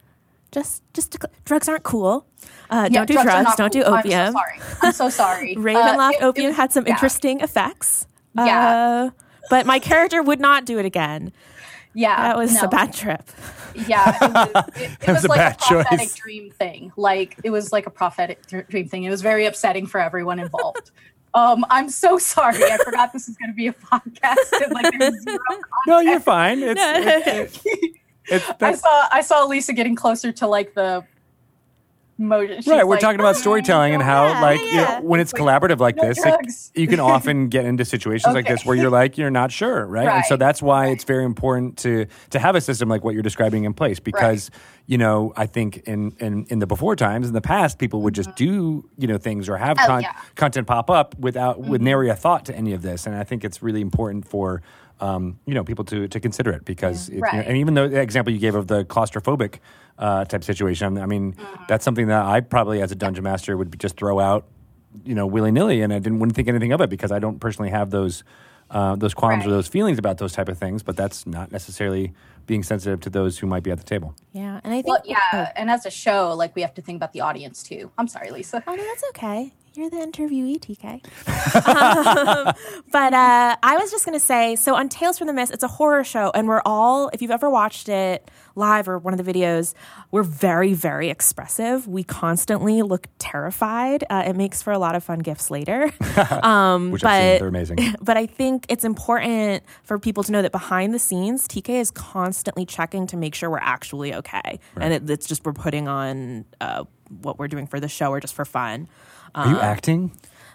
Just, just to, drugs aren't cool. Uh, yeah, don't do drugs. drugs don't cool. do opium. I'm so sorry. I'm so sorry. Ravenloft uh, opium it, had some yeah. interesting effects. Yeah, uh, but my character would not do it again. Yeah, that was no. a bad trip. Yeah, it was, it, it was, was like a, bad a prophetic choice. dream thing. Like it was like a prophetic th- dream thing. It was very upsetting for everyone involved. um, I'm so sorry. I forgot this was going to be a podcast. And, like, there's zero content. No, you're fine. It's, no, it's, it's, it's, I saw I saw Lisa getting closer to like the. Right, we're like, talking about storytelling and how, yeah, like, yeah. You know, when it's collaborative like no this, like, you can often get into situations okay. like this where you're like, you're not sure, right? right. And so that's why right. it's very important to to have a system like what you're describing in place because, right. you know, I think in, in, in the before times, in the past, people would mm-hmm. just do, you know, things or have oh, con- yeah. content pop up without mm-hmm. with nary a thought to any of this. And I think it's really important for, um, you know, people to, to consider it because, yeah. it, right. you know, and even though the example you gave of the claustrophobic Uh, type situation. I mean, mm-hmm. that's something that I probably, as a dungeon master, would just throw out, you know, willy nilly, and I didn't wouldn't think anything of it because I don't personally have those uh, those qualms right. or those feelings about those type of things. But that's not necessarily being sensitive to those who might be at the table. Yeah, and I think well, yeah, oh. and as a show, like we have to think about the audience too. I'm sorry, Lisa. Oh no, that's okay. You're the interviewee, T K. um, but uh, I was just going to say, so on Tales from the Mist, it's a horror show, and we're all, if you've ever watched it live or one of the videos, we're very, very expressive. We constantly look terrified. Uh, it makes for a lot of fun GIFs later. Um, Which but, I've seen. They're amazing. But I think it's important for people to know that behind the scenes, T K is constantly checking to make sure we're actually okay. Right. And it, it's just we're putting on uh, what we're doing for the show or just for fun. Are you um, acting?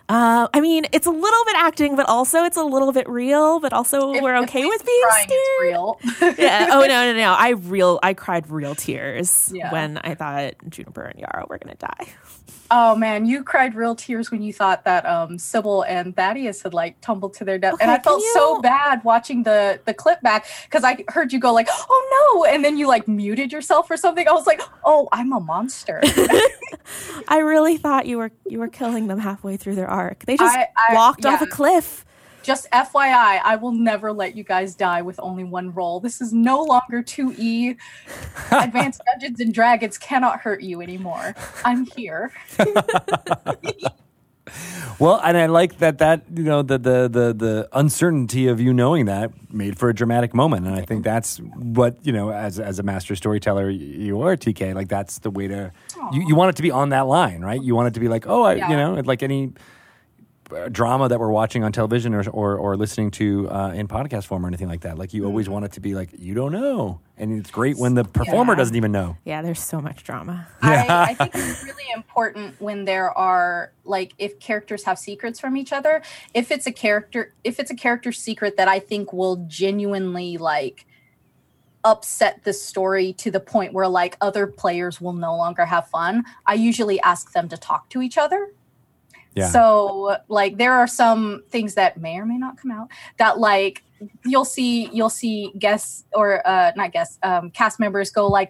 Uh, I mean, it's a little bit acting, but also it's a little bit real. But also, if, we're okay with being crying, scared. It's real. yeah. Oh no, no, no! I real. I cried real tears yeah. when I thought Juniper and Yara were gonna die. Oh man, you cried real tears when you thought that um, Sybil and Thaddeus had like tumbled to their death, okay, and I felt you... so bad watching the the clip back because I heard you go like, "Oh no!" and then you like muted yourself or something. I was like, "Oh, I'm a monster." I really thought you were you were killing them halfway through their arc. They just I, I, walked yeah. off a cliff. Just F Y I, I will never let you guys die with only one roll. This is no longer two E. Advanced Dungeons and Dragons cannot hurt you anymore. I'm here. Well, and I like that that you know the, the the the uncertainty of you knowing that made for a dramatic moment, and I think that's what you know as as a master storyteller you are, T K. Like that's the way to you, you want it to be on that line, right? You want it to be like, oh, I, yeah. you know, like any drama that we're watching on television or or, or listening to uh, in podcast form or anything like that. Like you mm-hmm. always want it to be like you don't know, and it's great when the performer yeah. doesn't even know. Yeah, there's so much drama. I, I think it's really important when there are like if characters have secrets from each other. If it's a character, if it's a character's secret that I think will genuinely like upset the story to the point where like other players will no longer have fun, I usually ask them to talk to each other. Yeah. So, like, there are some things that may or may not come out that, like, you'll see, you'll see guests or uh, not guests, um, cast members go like,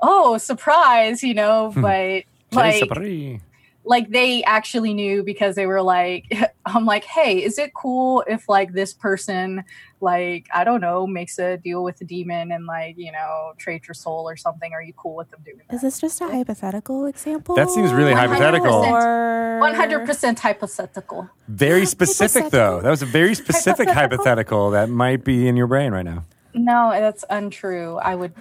"Oh, surprise!" You know, but like, like they actually knew because they were like, "I'm like, hey, is it cool if like this person, like, I don't know, makes a deal with a demon and like, you know, trades your soul or something? Are you cool with them doing that?" Is this just a hypothetical example? That seems really hypothetical. one hundred percent hypothetical. Very specific, though. That was a very specific hypothetical? hypothetical that might be in your brain right now. No, that's untrue. I would.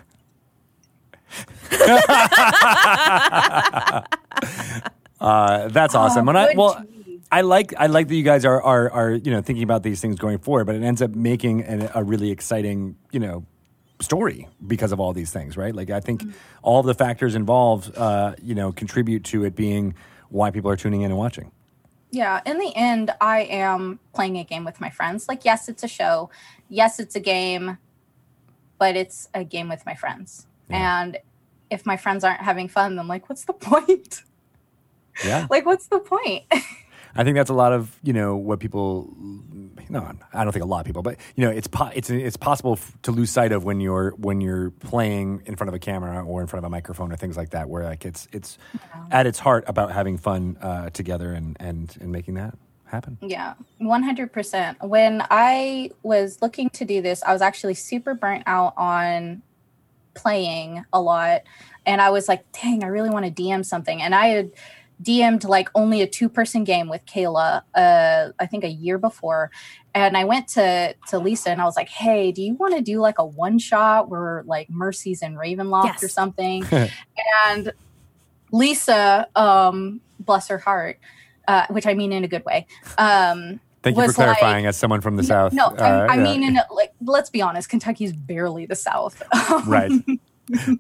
uh, that's awesome. Oh, when I well, geez. I like I like that you guys are are are you know thinking about these things going forward, but it ends up making an, a really exciting you know. story because of all these things, right? Like I think mm-hmm. all the factors involved, uh, you know, contribute to it being why people are tuning in and watching. Yeah. In the end, I am playing a game with my friends. Like, yes, it's a show. Yes, it's a game, but it's a game with my friends. Yeah. And if my friends aren't having fun, I'm like, what's the point? Yeah. Like, what's the point? I think that's a lot of, you know, what people, no, I don't think a lot of people, but, you know, it's po- it's it's possible f- to lose sight of when you're when you're playing in front of a camera or in front of a microphone or things like that, where like it's it's yeah. at its heart about having fun uh, together and, and, and making that happen. Yeah, one hundred percent. When I was looking to do this, I was actually super burnt out on playing a lot. And I was like, dang, I really want to D M something. And I had D M'd like only a two-person game with Kayla, uh, I think a year before. And I went to, to Lisa and I was like, hey, do you want to do like a one-shot where like Mercy's in Ravenloft yes. or something? And Lisa, um, bless her heart, uh, which I mean in a good way. Um, Thank you for clarifying like, as someone from the no, South. No, uh, I, I yeah. mean, in a, like, let's be honest, Kentucky's barely the South. Right. Well,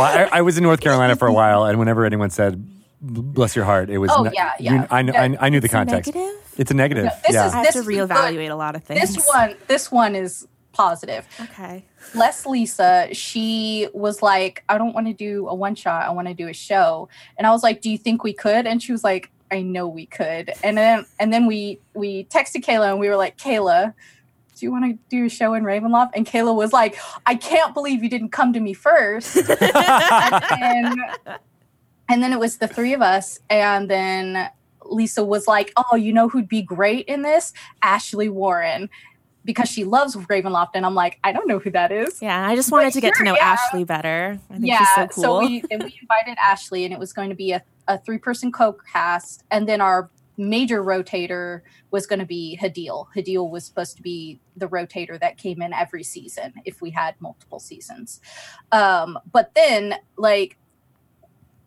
I, I was in North Carolina for a while, and whenever anyone said, bless your heart. It was. Oh, yeah, yeah. You, I, yeah. I, I knew the context. Negative? It's a negative. No, this yeah. is, I have to reevaluate a lot of things. This one, this one is positive. Okay. Les Lisa, she was like, I don't want to do a one shot. I want to do a show. And I was like, do you think we could? And she was like, I know we could. And then, and then we we texted Kayla and we were like, Kayla, do you want to do a show in Ravenloft? And Kayla was like, I can't believe you didn't come to me first. and. And then it was the three of us. And then Lisa was like, oh, you know who'd be great in this? Ashley Warren. because she loves Ravenloft, and I'm like, I don't know who that is. Yeah, I just wanted but to get sure, to know yeah. Ashley better. I think yeah, she's so cool. So we, and we invited Ashley, and it was going to be a, a three-person co-cast, and then our major rotator was going to be Hadil. Hadil was supposed to be the rotator that came in every season if we had multiple seasons. Um, but then, like,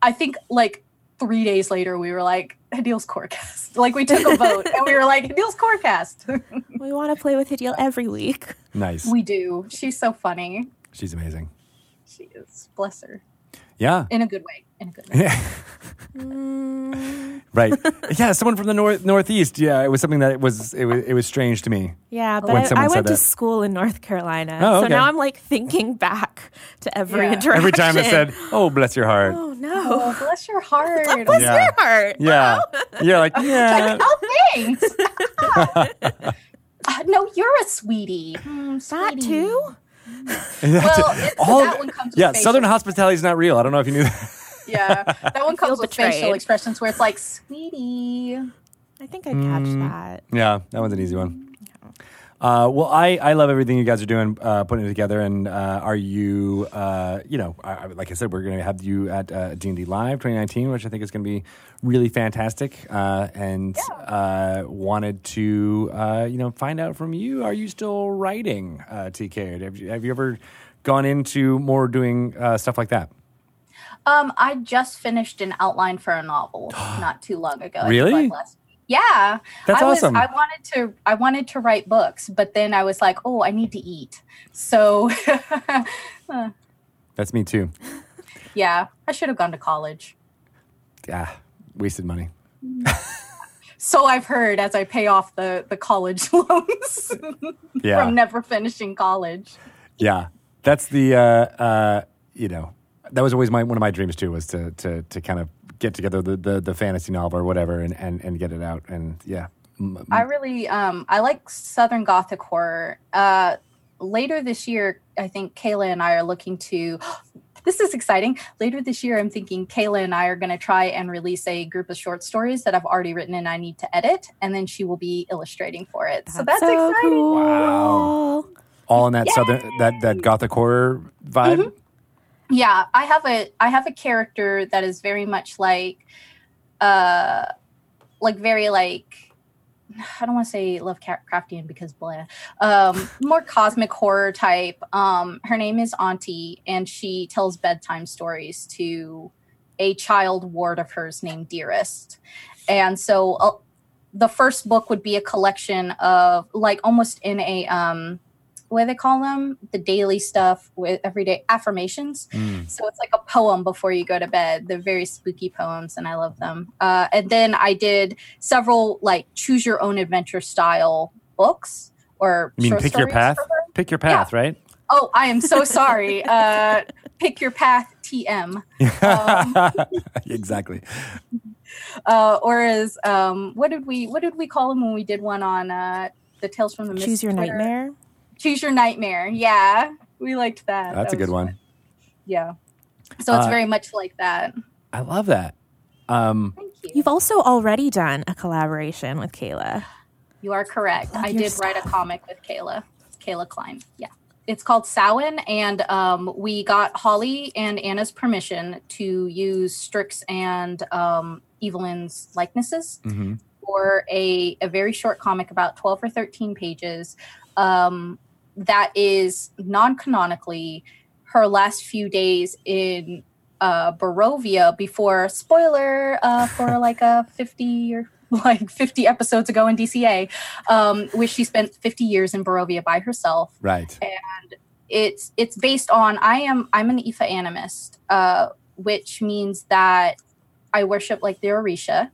I think, like, three days later, we were like, Hadil's Corecast. Like, we took a vote, and we were like, Hadil's Corecast. We want to play with Hadil every week. Nice. We do. She's so funny. She's amazing. She is. Bless her. Yeah. In a good way. In a good way. mm. Right. Yeah, someone from the north northeast. Yeah, it was something that it was it was, it was strange to me. Yeah, but I, I went to school in North Carolina. Oh, okay. So now I'm like thinking back to every yeah. interaction. Every time I said, oh, bless your heart. Oh, no. Oh, bless your heart. Oh, bless yeah. your heart. Yeah. yeah. You're like, yeah. Oh, thanks. uh, no, you're a sweetie. Mm, sweetie. That too? Well, it's, all, that one comes with yeah, facial. Southern hospitality is not real. I don't know if you knew that. Yeah, that one comes with betrayed. Facial expressions where it's like, sweetie. I think I mm, catch that. Yeah, that one's an easy one. Yeah. Uh, well, I, I love everything you guys are doing, uh, putting it together. And uh, are you, uh, you know, I, like I said, we're going to have you at uh, D and D Live twenty nineteen, which I think is going to be really fantastic. Uh, and yeah. uh, wanted to, uh, you know, find out from you, are you still writing, uh, T K? Have you, have you ever gone into more doing uh, stuff like that? Um, I just finished an outline for a novel not too long ago. Really? I like last week. Yeah. That's I was, awesome. I wanted to I wanted to write books, but then I was like, oh, I need to eat. So uh, that's me too. Yeah. I should have gone to college. Yeah. Wasted money. So I've heard as I pay off the, the college loans yeah. from never finishing college. Yeah. That's the, uh, uh, you know, that was always my one of my dreams too, was to to to kind of get together the the, the fantasy novel or whatever and, and, and get it out. And yeah, I really um, I like Southern Gothic horror. Uh, later this year, I think Kayla and I are looking to. This is exciting. Later this year, I'm thinking Kayla and I are going to try and release a group of short stories that I've already written and I need to edit, and then she will be illustrating for it. That's so that's so exciting! Cool. Wow, all in that Yay! Southern that that Gothic horror vibe. Mm-hmm. Yeah, I have a I have a character that is very much like, uh, like very like, I don't want to say Lovecraftian because blah, um, more cosmic horror type. Um, her name is Auntie, and she tells bedtime stories to a child ward of hers named Dearest, and so uh, the first book would be a collection of like almost in a um. what do they call them? The daily stuff with everyday affirmations. Mm. So it's like a poem before you go to bed. They're very spooky poems, and I love them. Uh, and then I did several like choose your own adventure style books or you mean short pick stories your path. Pick your path, yeah. right? Oh, I am so sorry. uh, pick your path, T M. Um, exactly. Uh, or as um, what did we what did we call them when we did one on uh, the Tales from the Mist? Choose your Twitter? Nightmare. Choose your nightmare. Yeah, we liked that. That's that a good fun. One. Yeah. So it's uh, very much like that. I love that. Um, Thank you. You've also already done a collaboration with Kayla. You are correct. Love I did stuff. Write a comic with Kayla. Kayla Klein. Yeah. It's called Samhain, and um, we got Holly and Anna's permission to use Strix and um, Evelyn's likenesses mm-hmm. for a, a very short comic, about twelve or thirteen pages. Um, That is non-canonically her last few days in uh, Barovia before, spoiler, uh, for like a fifty or like fifty episodes ago in D C A, um, where she spent fifty years in Barovia by herself. Right. And it's it's based on I am I'm an Ifa animist, uh, which means that I worship like the Orisha.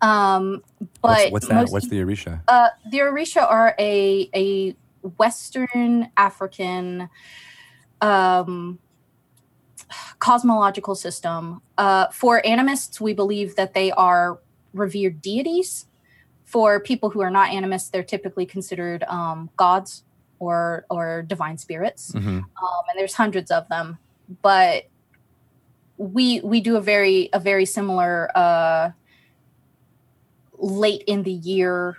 Um, but what's, what's that? Most, what's the Orisha? Uh, the Orisha are a a Western African um, cosmological system. Uh, for animists, we believe that they are revered deities. For people who are not animists, they're typically considered um, gods or or divine spirits. Mm-hmm. Um, and there's hundreds of them. But we we do a very a very similar uh, late in the year.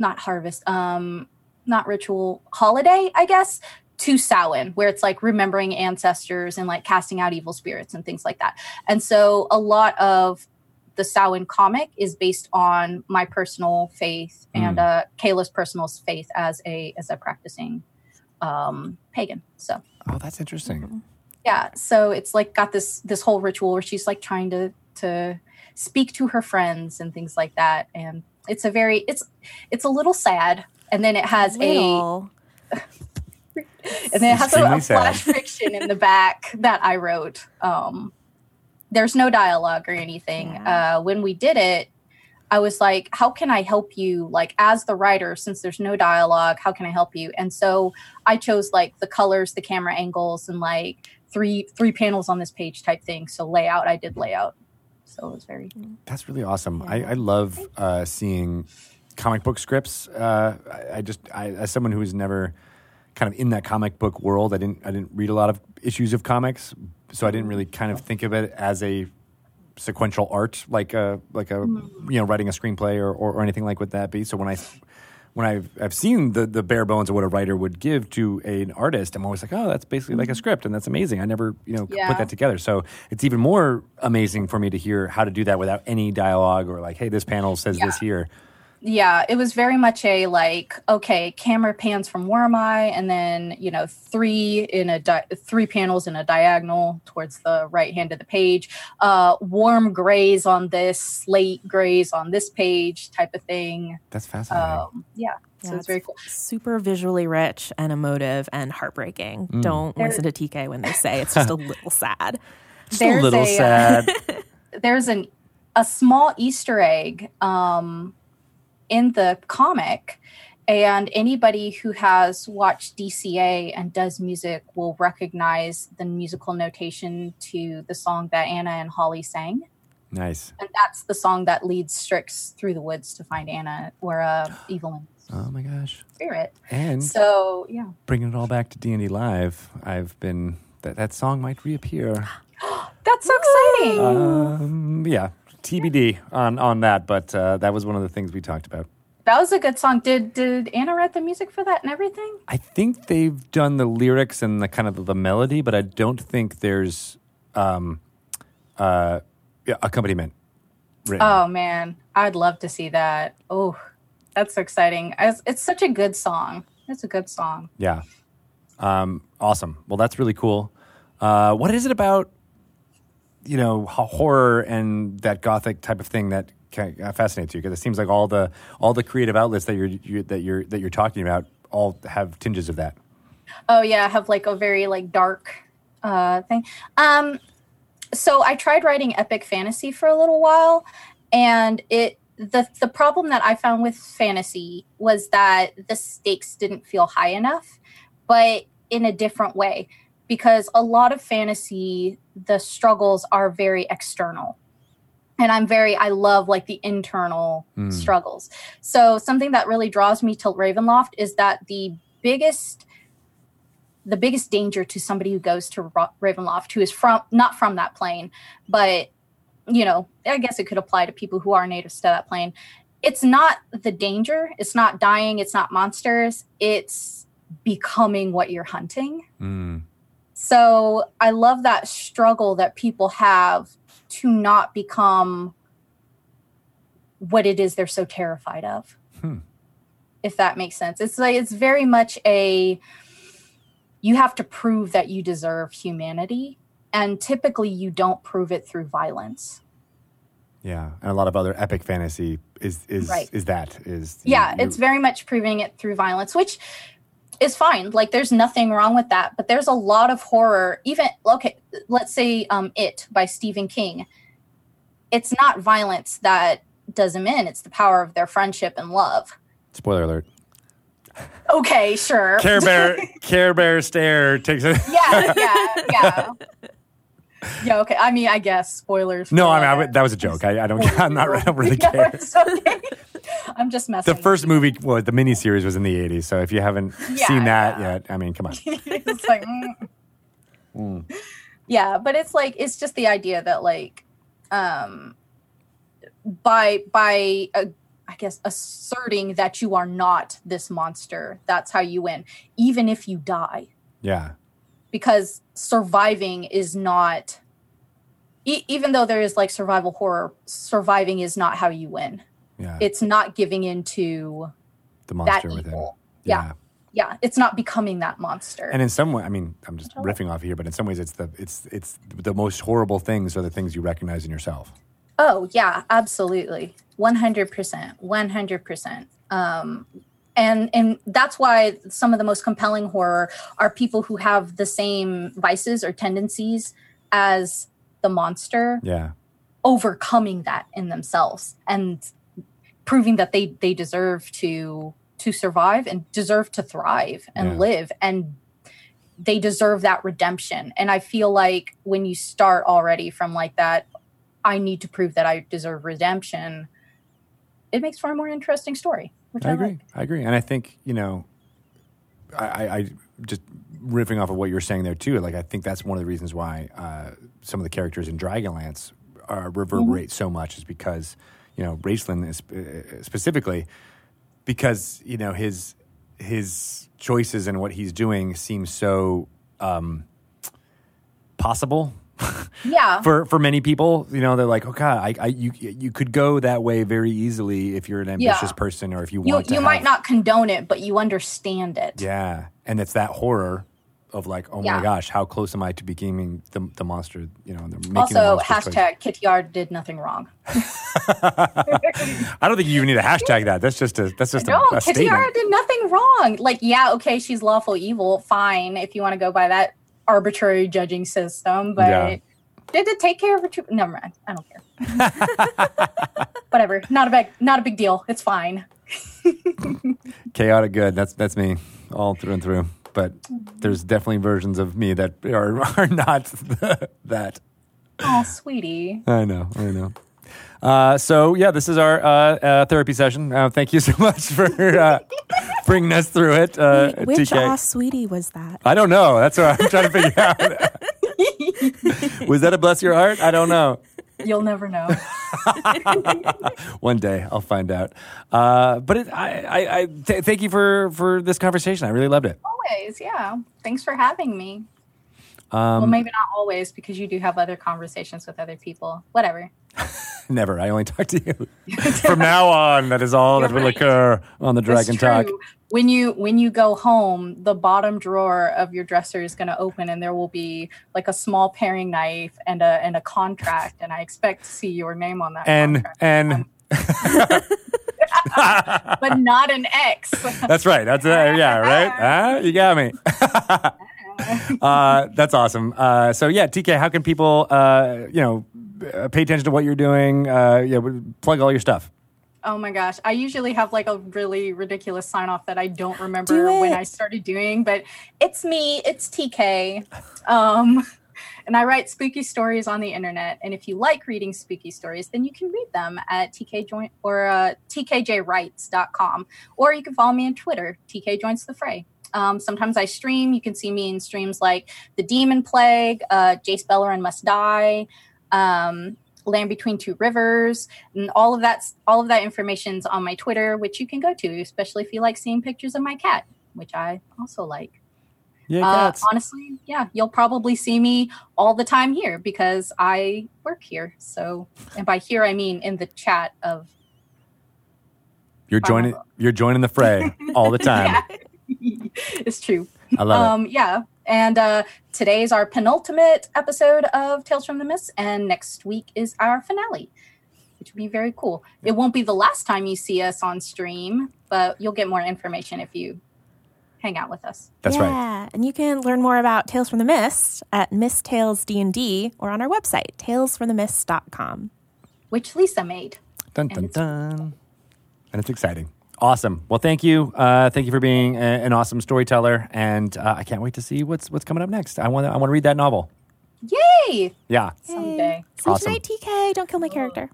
not harvest, um, not ritual, holiday, I guess, to Samhain, where it's like remembering ancestors and like casting out evil spirits and things like that. And so a lot of the Samhain comic is based on my personal faith mm. and uh, Kayla's personal faith as a as a practicing um, pagan. So oh, that's interesting. Mm-hmm. Yeah, so it's like got this this whole ritual where she's like trying to to speak to her friends and things like that, and it's a very it's it's a little sad, and then it has little. a and then it has a, a flash fiction in the back that I wrote. Um, there's no dialogue or anything. Yeah. Uh, when we did it, I was like, "How can I help you?" Like as the writer, since there's no dialogue, how can I help you? And so I chose like the colors, the camera angles, and like. Three three panels on this page type thing. So layout, I did layout. So it was very... That's really awesome. Yeah. I, I love uh, seeing comic book scripts. Uh, I, I just, I, as someone who is never kind of in that comic book world, I didn't I didn't read a lot of issues of comics, so I didn't really kind of think of it as a sequential art, like a, like a mm-hmm. you know, writing a screenplay or, or, or anything like would that be. So when I... When I've, I've seen the, the bare bones of what a writer would give to a, an artist, I'm always like, oh, that's basically like a script, and that's amazing. I never, you know, yeah. put that together. So it's even more amazing for me to hear how to do that without any dialogue or like, hey, this panel says yeah. this here. Yeah, it was very much a like, okay, camera pans from Wormeye, and then, you know, three in a di- three panels in a diagonal towards the right hand of the page. Uh, warm grays on this, slate grays on this page type of thing. That's fascinating. Um, yeah, yeah, so it's very cool. Super visually rich and emotive and heartbreaking. Mm. Don't There's, listen to T K when they say it's just a little sad. Just There's a little a, sad. Uh, there's an a small Easter egg um in the comic, and anybody who has watched D C A and does music will recognize the musical notation to the song that Anna and Holly sang. Nice. And that's the song that leads Strix through the woods to find Anna or uh, Evelyn's oh my gosh. Spirit. And so, yeah. Bringing it all back to D and D Live, I've been, that, that song might reappear. That's so exciting. Um, yeah. T B D on, on that, but uh, that was one of the things we talked about. That was a good song. Did did Anna write the music for that and everything? I think they've done the lyrics and the kind of the melody, but I don't think there's um, uh, accompaniment written. Oh man, I'd love to see that. Oh, that's so exciting. I was, it's such a good song. It's a good song. Yeah. Um, awesome. Well, that's really cool. Uh, what is it about? You know, horror and that gothic type of thing that fascinates you, because it seems like all the all the creative outlets that you're you, that you're that you're talking about all have tinges of that. Oh yeah, have like a very like dark uh, thing. Um, so I tried writing epic fantasy for a little while, and it the the problem that I found with fantasy was that the stakes didn't feel high enough, but in a different way. Because a lot of fantasy, the struggles are very external. And I'm very, I love like the internal mm. struggles. So something that really draws me to Ravenloft is that the biggest, the biggest danger to somebody who goes to Ra- Ravenloft, who is from, not from that plane, but, you know, I guess it could apply to people who are natives to that plane. It's not the danger. It's not dying. It's not monsters. It's becoming what you're hunting. Mm. So I love that struggle that people have to not become what it is they're so terrified of, hmm. if that makes sense. It's like it's very much a you have to prove that you deserve humanity, and typically you don't prove it through violence. Yeah, and a lot of other epic fantasy is is right. is that is yeah. You, it's very much proving it through violence, which. It's fine. Like, there's nothing wrong with that. But there's a lot of horror. Even, okay, let's say um, It by Stephen King. It's not violence that does him in. It's the power of their friendship and love. Spoiler alert. Okay, sure. Care Bear, Care Bear stare takes it. Yeah, yeah, yeah. Yeah, okay. I mean, I guess spoilers. No, I mean I, that was a joke. I, I don't. I'm not. I don't really care. No, it's okay. I'm just messing. The first movie, well, the miniseries was in the eighties. So if you haven't yeah, seen that yeah. yet, I mean, come on. It's like, mm. Mm. Yeah, but it's like it's just the idea that like, um, by by uh, I guess, asserting that you are not this monster. That's how you win, even if you die. Yeah. Because surviving is not, e- even though there is like survival horror, surviving is not how you win. Yeah. It's not giving in to the monster that within. Evil. Yeah. yeah. Yeah, it's not becoming that monster. And in some way, I mean, I'm just riffing off here, but in some ways it's the it's it's the most horrible things are the things you recognize in yourself. Oh, yeah, absolutely. one hundred percent. one hundred percent. Um, and and that's why some of the most compelling horror are people who have the same vices or tendencies as the monster. Yeah. Overcoming that in themselves and proving that they they deserve to to survive and deserve to thrive and yeah. live, and they deserve that redemption. And I feel like when you start already from like that, I need to prove that I deserve redemption, it makes for a more interesting story, which I, I agree. Like. I agree. And I think, you know, I, I, I just riffing off of what you're saying there too, like I think that's one of the reasons why uh, some of the characters in Dragonlance are, reverberate mm-hmm. so much is because, you know, Raistlin is, uh, specifically, because, you know, his his choices and what he's doing seem so um, possible. Yeah. for for many people, you know, they're like, oh God, I, I you you could go that way very easily if you're an ambitious yeah. person, or if you, you want to. You have, might not condone it, but you understand it. Yeah, and it's that horror of like, oh yeah. my gosh, how close am I to becoming the, the monster? You know, they're making also the hashtag choice. Kityard did nothing wrong. I don't think you even need to hashtag that. That's just a that's just no, a, a Kityard statement. Did nothing wrong. Like, yeah, okay, she's lawful evil, fine. If you want to go by that arbitrary judging system, but yeah. did it take care of her? Too- Never mind. I don't care. Whatever. Not a big not a big deal. It's fine. Chaotic good. That's that's me all through and through. But there's definitely versions of me that are are not that. Oh, sweetie. I know, I know. Uh, so, yeah, this is our uh, uh, therapy session. Uh, thank you so much for uh, bringting us through it, uh, Wait, which T K. Which sweetie was that? I don't know. That's what I'm trying to figure out. Was that a bless your heart? I don't know. You'll never know. One day I'll find out. Uh, but it, I, I, I th- thank you for, for this conversation. I really loved it. Always, yeah. Thanks for having me. Um, well, maybe not always, because you do have other conversations with other people. Whatever. Never. I only talk to you. From now on, that is all You're that right. will occur on the Dragon Talk. When you when you go home, the bottom drawer of your dresser is going to open, and there will be like a small paring knife and a and a contract, and I expect to see your name on that. And contract. and. But not an X. That's right. That's uh, yeah. Right. Uh, you got me. uh, that's awesome. Uh, so yeah, T K, how can people uh, you know pay attention to what you're doing? Uh, yeah, plug all your stuff. Oh my gosh, I usually have like a really ridiculous sign off that I don't remember Do when I started doing, but it's me, it's T K, um, and I write spooky stories on the internet. And if you like reading spooky stories, then you can read them at T K Joint or uh, T K J writes dot com, or you can follow me on Twitter, T K Joins the Fray. Um, sometimes I stream. You can see me in streams like The Demon Plague, uh, Jace Bellerin Must Die, um, Land Between Two Rivers, and all of that. All of that information's on my Twitter, which you can go to, especially if you like seeing pictures of my cat, which I also like. Yeah, uh, honestly, yeah, you'll probably see me all the time here because I work here. So, and by here I mean in the chat of. You're joining. Um, you're joining the fray all the time. Yeah. It's true. I love um, it. Yeah. And uh, today's our penultimate episode of Tales from the Mist, and next week is our finale, which will be very cool. It won't be the last time you see us on stream, but you'll get more information if you hang out with us. That's yeah. right. Yeah, and you can learn more about Tales from the Mist at Mist Tales D and D or on our website, tales from the mist dot com. Which Lisa made. Dun, dun, and dun. And it's exciting. Awesome. Well, thank you. Uh, thank you for being a, an awesome storyteller, and uh, I can't wait to see what's what's coming up next. I want I want to read that novel. Yay! Yeah. Someday. See awesome. you tonight, T K. Don't kill my character.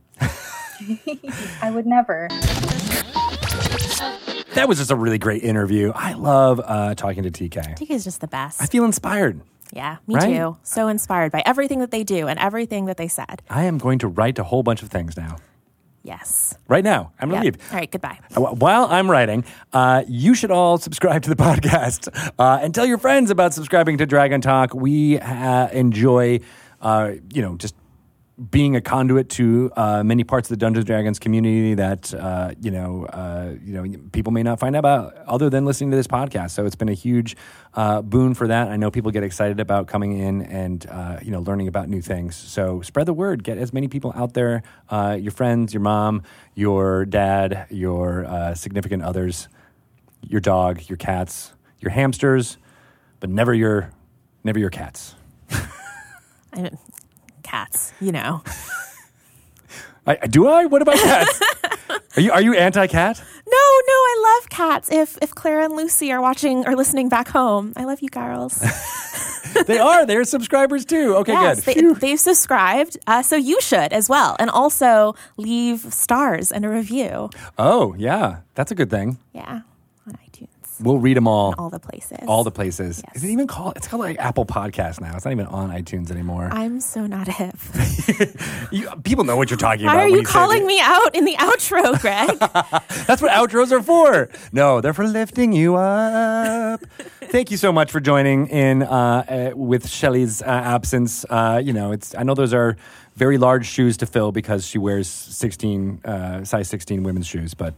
I would never. That was just a really great interview. I love uh, talking to T K. T K is just the best. I feel inspired. Yeah, me right? too. So inspired by everything that they do and everything that they said. I am going to write a whole bunch of things now. Yes. Right now. I'm going to yep. leave. All right. Goodbye. While I'm writing, uh, you should all subscribe to the podcast uh, and tell your friends about subscribing to Dragon Talk. We uh, enjoy, uh, you know, just being a conduit to uh, many parts of the Dungeons and Dragons community that uh, you know, uh, you know, people may not find out about other than listening to this podcast. So it's been a huge uh, boon for that. I know people get excited about coming in and uh, you know, learning about new things. So spread the word. Get as many people out there. Uh, your friends, your mom, your dad, your uh, significant others, your dog, your cats, your hamsters, but never your, never your cats. I don't. Cats, you know. I, do I? What about cats? Are you are you anti-cat? No, no, I love cats. If if Clara and Lucy are watching or listening back home, I love you, girls. They are. They're subscribers too. Okay, yes, good. They, they've subscribed, uh, so you should as well, and also leave stars and a review. Oh yeah, that's a good thing. Yeah, on iTunes. We'll read them all. In all the places. All the places. Yes. Is it even called? It's called like Apple Podcasts now. It's not even on iTunes anymore. I'm so not hip. you, people know what you're talking Why about. Why are you, you calling me out in the outro, Greg? That's what outros are for. No, they're for lifting you up. Thank you so much for joining in uh, uh, with Shelly's uh, absence. Uh, you know, it's. I know those are very large shoes to fill because she wears sixteen uh, size sixteen women's shoes, but.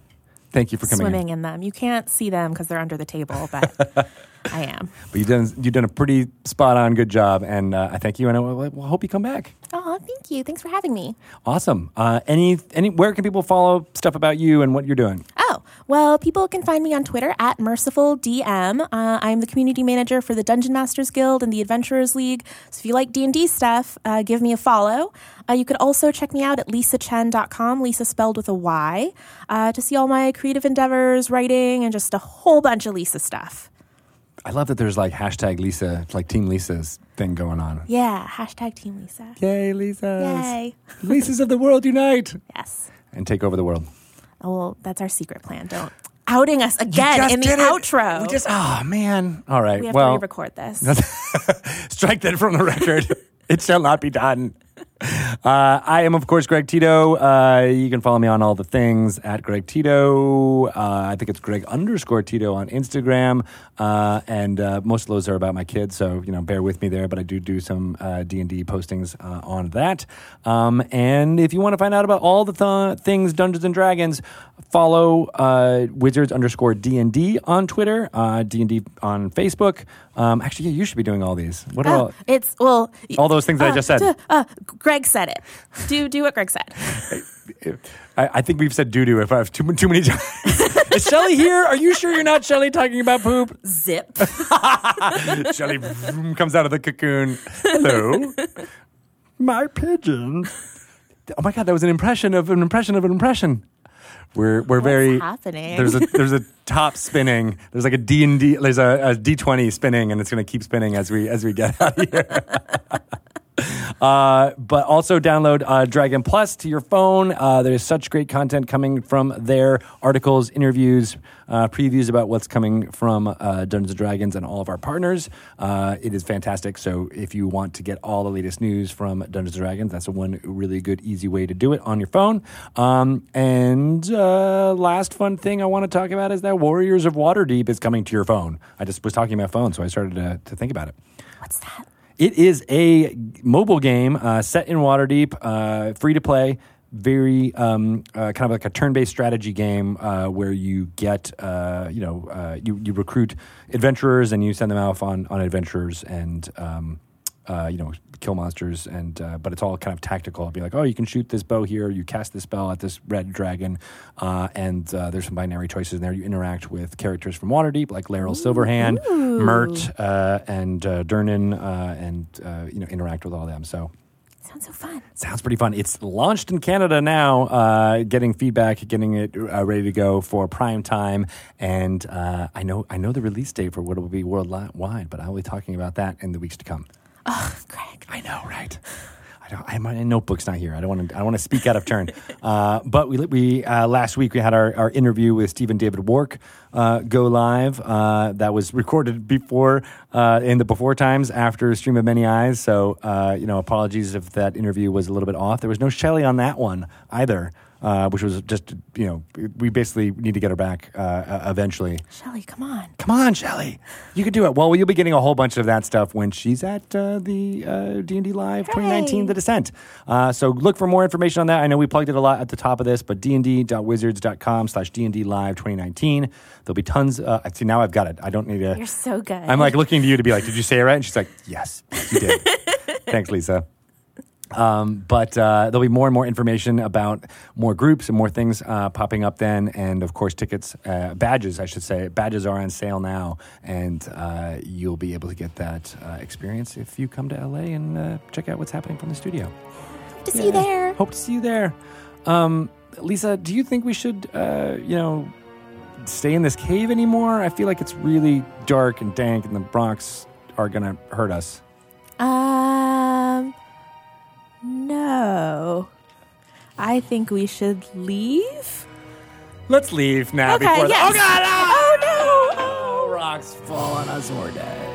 Thank you for coming. Swimming in. in them. You can't see them because they're under the table, but I am. But you've done you've done a pretty spot-on good job, and uh, I thank you, and I w- w- hope you come back. Oh, thank you. Thanks for having me. Awesome. Uh, any any where can people follow stuff about you and what you're doing? Oh, well, people can find me on Twitter at merciful d m. Uh, I'm the community manager for the Dungeon Masters Guild and the Adventurers League. So if you like D and D stuff, uh, give me a follow. Uh, you could also check me out at lisa chen dot com, Lisa spelled with a Y, uh, to see all my creative endeavors, writing, and just a whole bunch of Lisa stuff. I love that there's like hashtag Lisa, like Team Lisa's thing going on. Yeah, hashtag Team Lisa. Yay, Lisas. Yay. Lisas of the world unite. Yes. And take over the world. Oh, well, that's our secret plan. Don't outing us again in the it. outro. We just, oh, man. All right. We have well, to re-record this. Strike that from the record. It shall not be done. Uh, I am, of course, Greg Tito. Uh, you can follow me on all the things at Greg Tito. Uh, I think it's Greg underscore Tito on Instagram. Uh, and uh, most of those are about my kids, so you know, bear with me there. But I do do some uh, D and D postings uh, on that. Um, and if you want to find out about all the th- things Dungeons and Dragons, follow uh, wizards underscore D and D on Twitter, uh, D and D on Facebook. Um, actually, yeah, you should be doing all these. What are oh, all, it's well all those things uh, that I just said? Uh, uh, Greg said it. Do do what Greg said. I, I think we've said doo doo if I've too too many times. Is Shelly here? Are you sure you're not Shelly talking about poop? Zip. Shelly comes out of the cocoon. Hello, my pigeon. Oh my god, that was an impression of an impression of an impression. We're we're What's very happening? There's a there's a top spinning. There's like a D and D. There's a, a D twenty spinning, and it's going to keep spinning as we as we get out of here. Uh, but also download uh, Dragon Plus to your phone. Uh, there's such great content coming from there. Articles, interviews, uh, previews about what's coming from uh, Dungeons and Dragons and all of our partners. Uh, it is fantastic. So if you want to get all the latest news from Dungeons and Dragons, that's one really good, easy way to do it on your phone. Um, and uh, last fun thing I want to talk about is that Warriors of Waterdeep is coming to your phone. I just was talking about phone, so I started to, to think about it. What's that? It is a mobile game uh, set in Waterdeep, uh, free to play, very um, uh, kind of like a turn-based strategy game uh, where you get, uh, you know, uh, you, you recruit adventurers and you send them out on, on adventures and, um, uh, you know, kill monsters. And uh, but it's all kind of tactical. It'll be like, oh, you can shoot this bow here, you cast this spell at this red dragon, uh, and uh, there's some binary choices in there. You interact with characters from Waterdeep like Laryl Silverhand, Ooh. Mert, uh, and uh, Durnan, uh, and uh, you know, interact with all of them. So sounds so fun. Sounds pretty fun. It's launched in Canada now. Uh, getting feedback, getting it uh, ready to go for prime time, and uh, I know I know the release date for what it will be worldwide, but I'll be talking about that in the weeks to come. Oh, Greg. I know, right? I don't. I, my notebook's not here. I don't want to. I want to speak out of turn. uh, but we we uh, last week we had our, our interview with Stephen David Wark uh, go live. Uh, that was recorded before uh, in the before times after Stream of Many Eyes. So uh, you know, apologies if that interview was a little bit off. There was no Shelly on that one either. uh, which was just, you know, we basically need to get her back uh, eventually. Shelly, come on. Come on, Shelly. You can do it. Well, you'll be getting a whole bunch of that stuff when she's at uh, the uh, D and D Live hey. twenty nineteen The Descent. Uh, so look for more information on that. I know we plugged it a lot at the top of this, but d n d dot wizards dot com slash D and D Live twenty nineteen. There'll be tons. Uh, see, now I've got it. I don't need to. You're so good. I'm like looking to you to be like, did you say it right? And she's like, yes, you did. Thanks, Lisa. Um, but uh, there'll be more and more information about more groups and more things uh, popping up then. And, of course, tickets, uh, badges, I should say. Badges are on sale now, and uh, you'll be able to get that uh, experience if you come to L A and uh, check out what's happening from the studio. Hope to yeah. see you there. Hope to see you there. Um, Lisa, do you think we should, uh, you know, stay in this cave anymore? I feel like it's really dark and dank, and the Bronx are going to hurt us. Um... No. I think we should leave. Let's leave now okay, before yes. the- Oh, God! Oh, oh no! Oh, rocks fall on us, we're dead.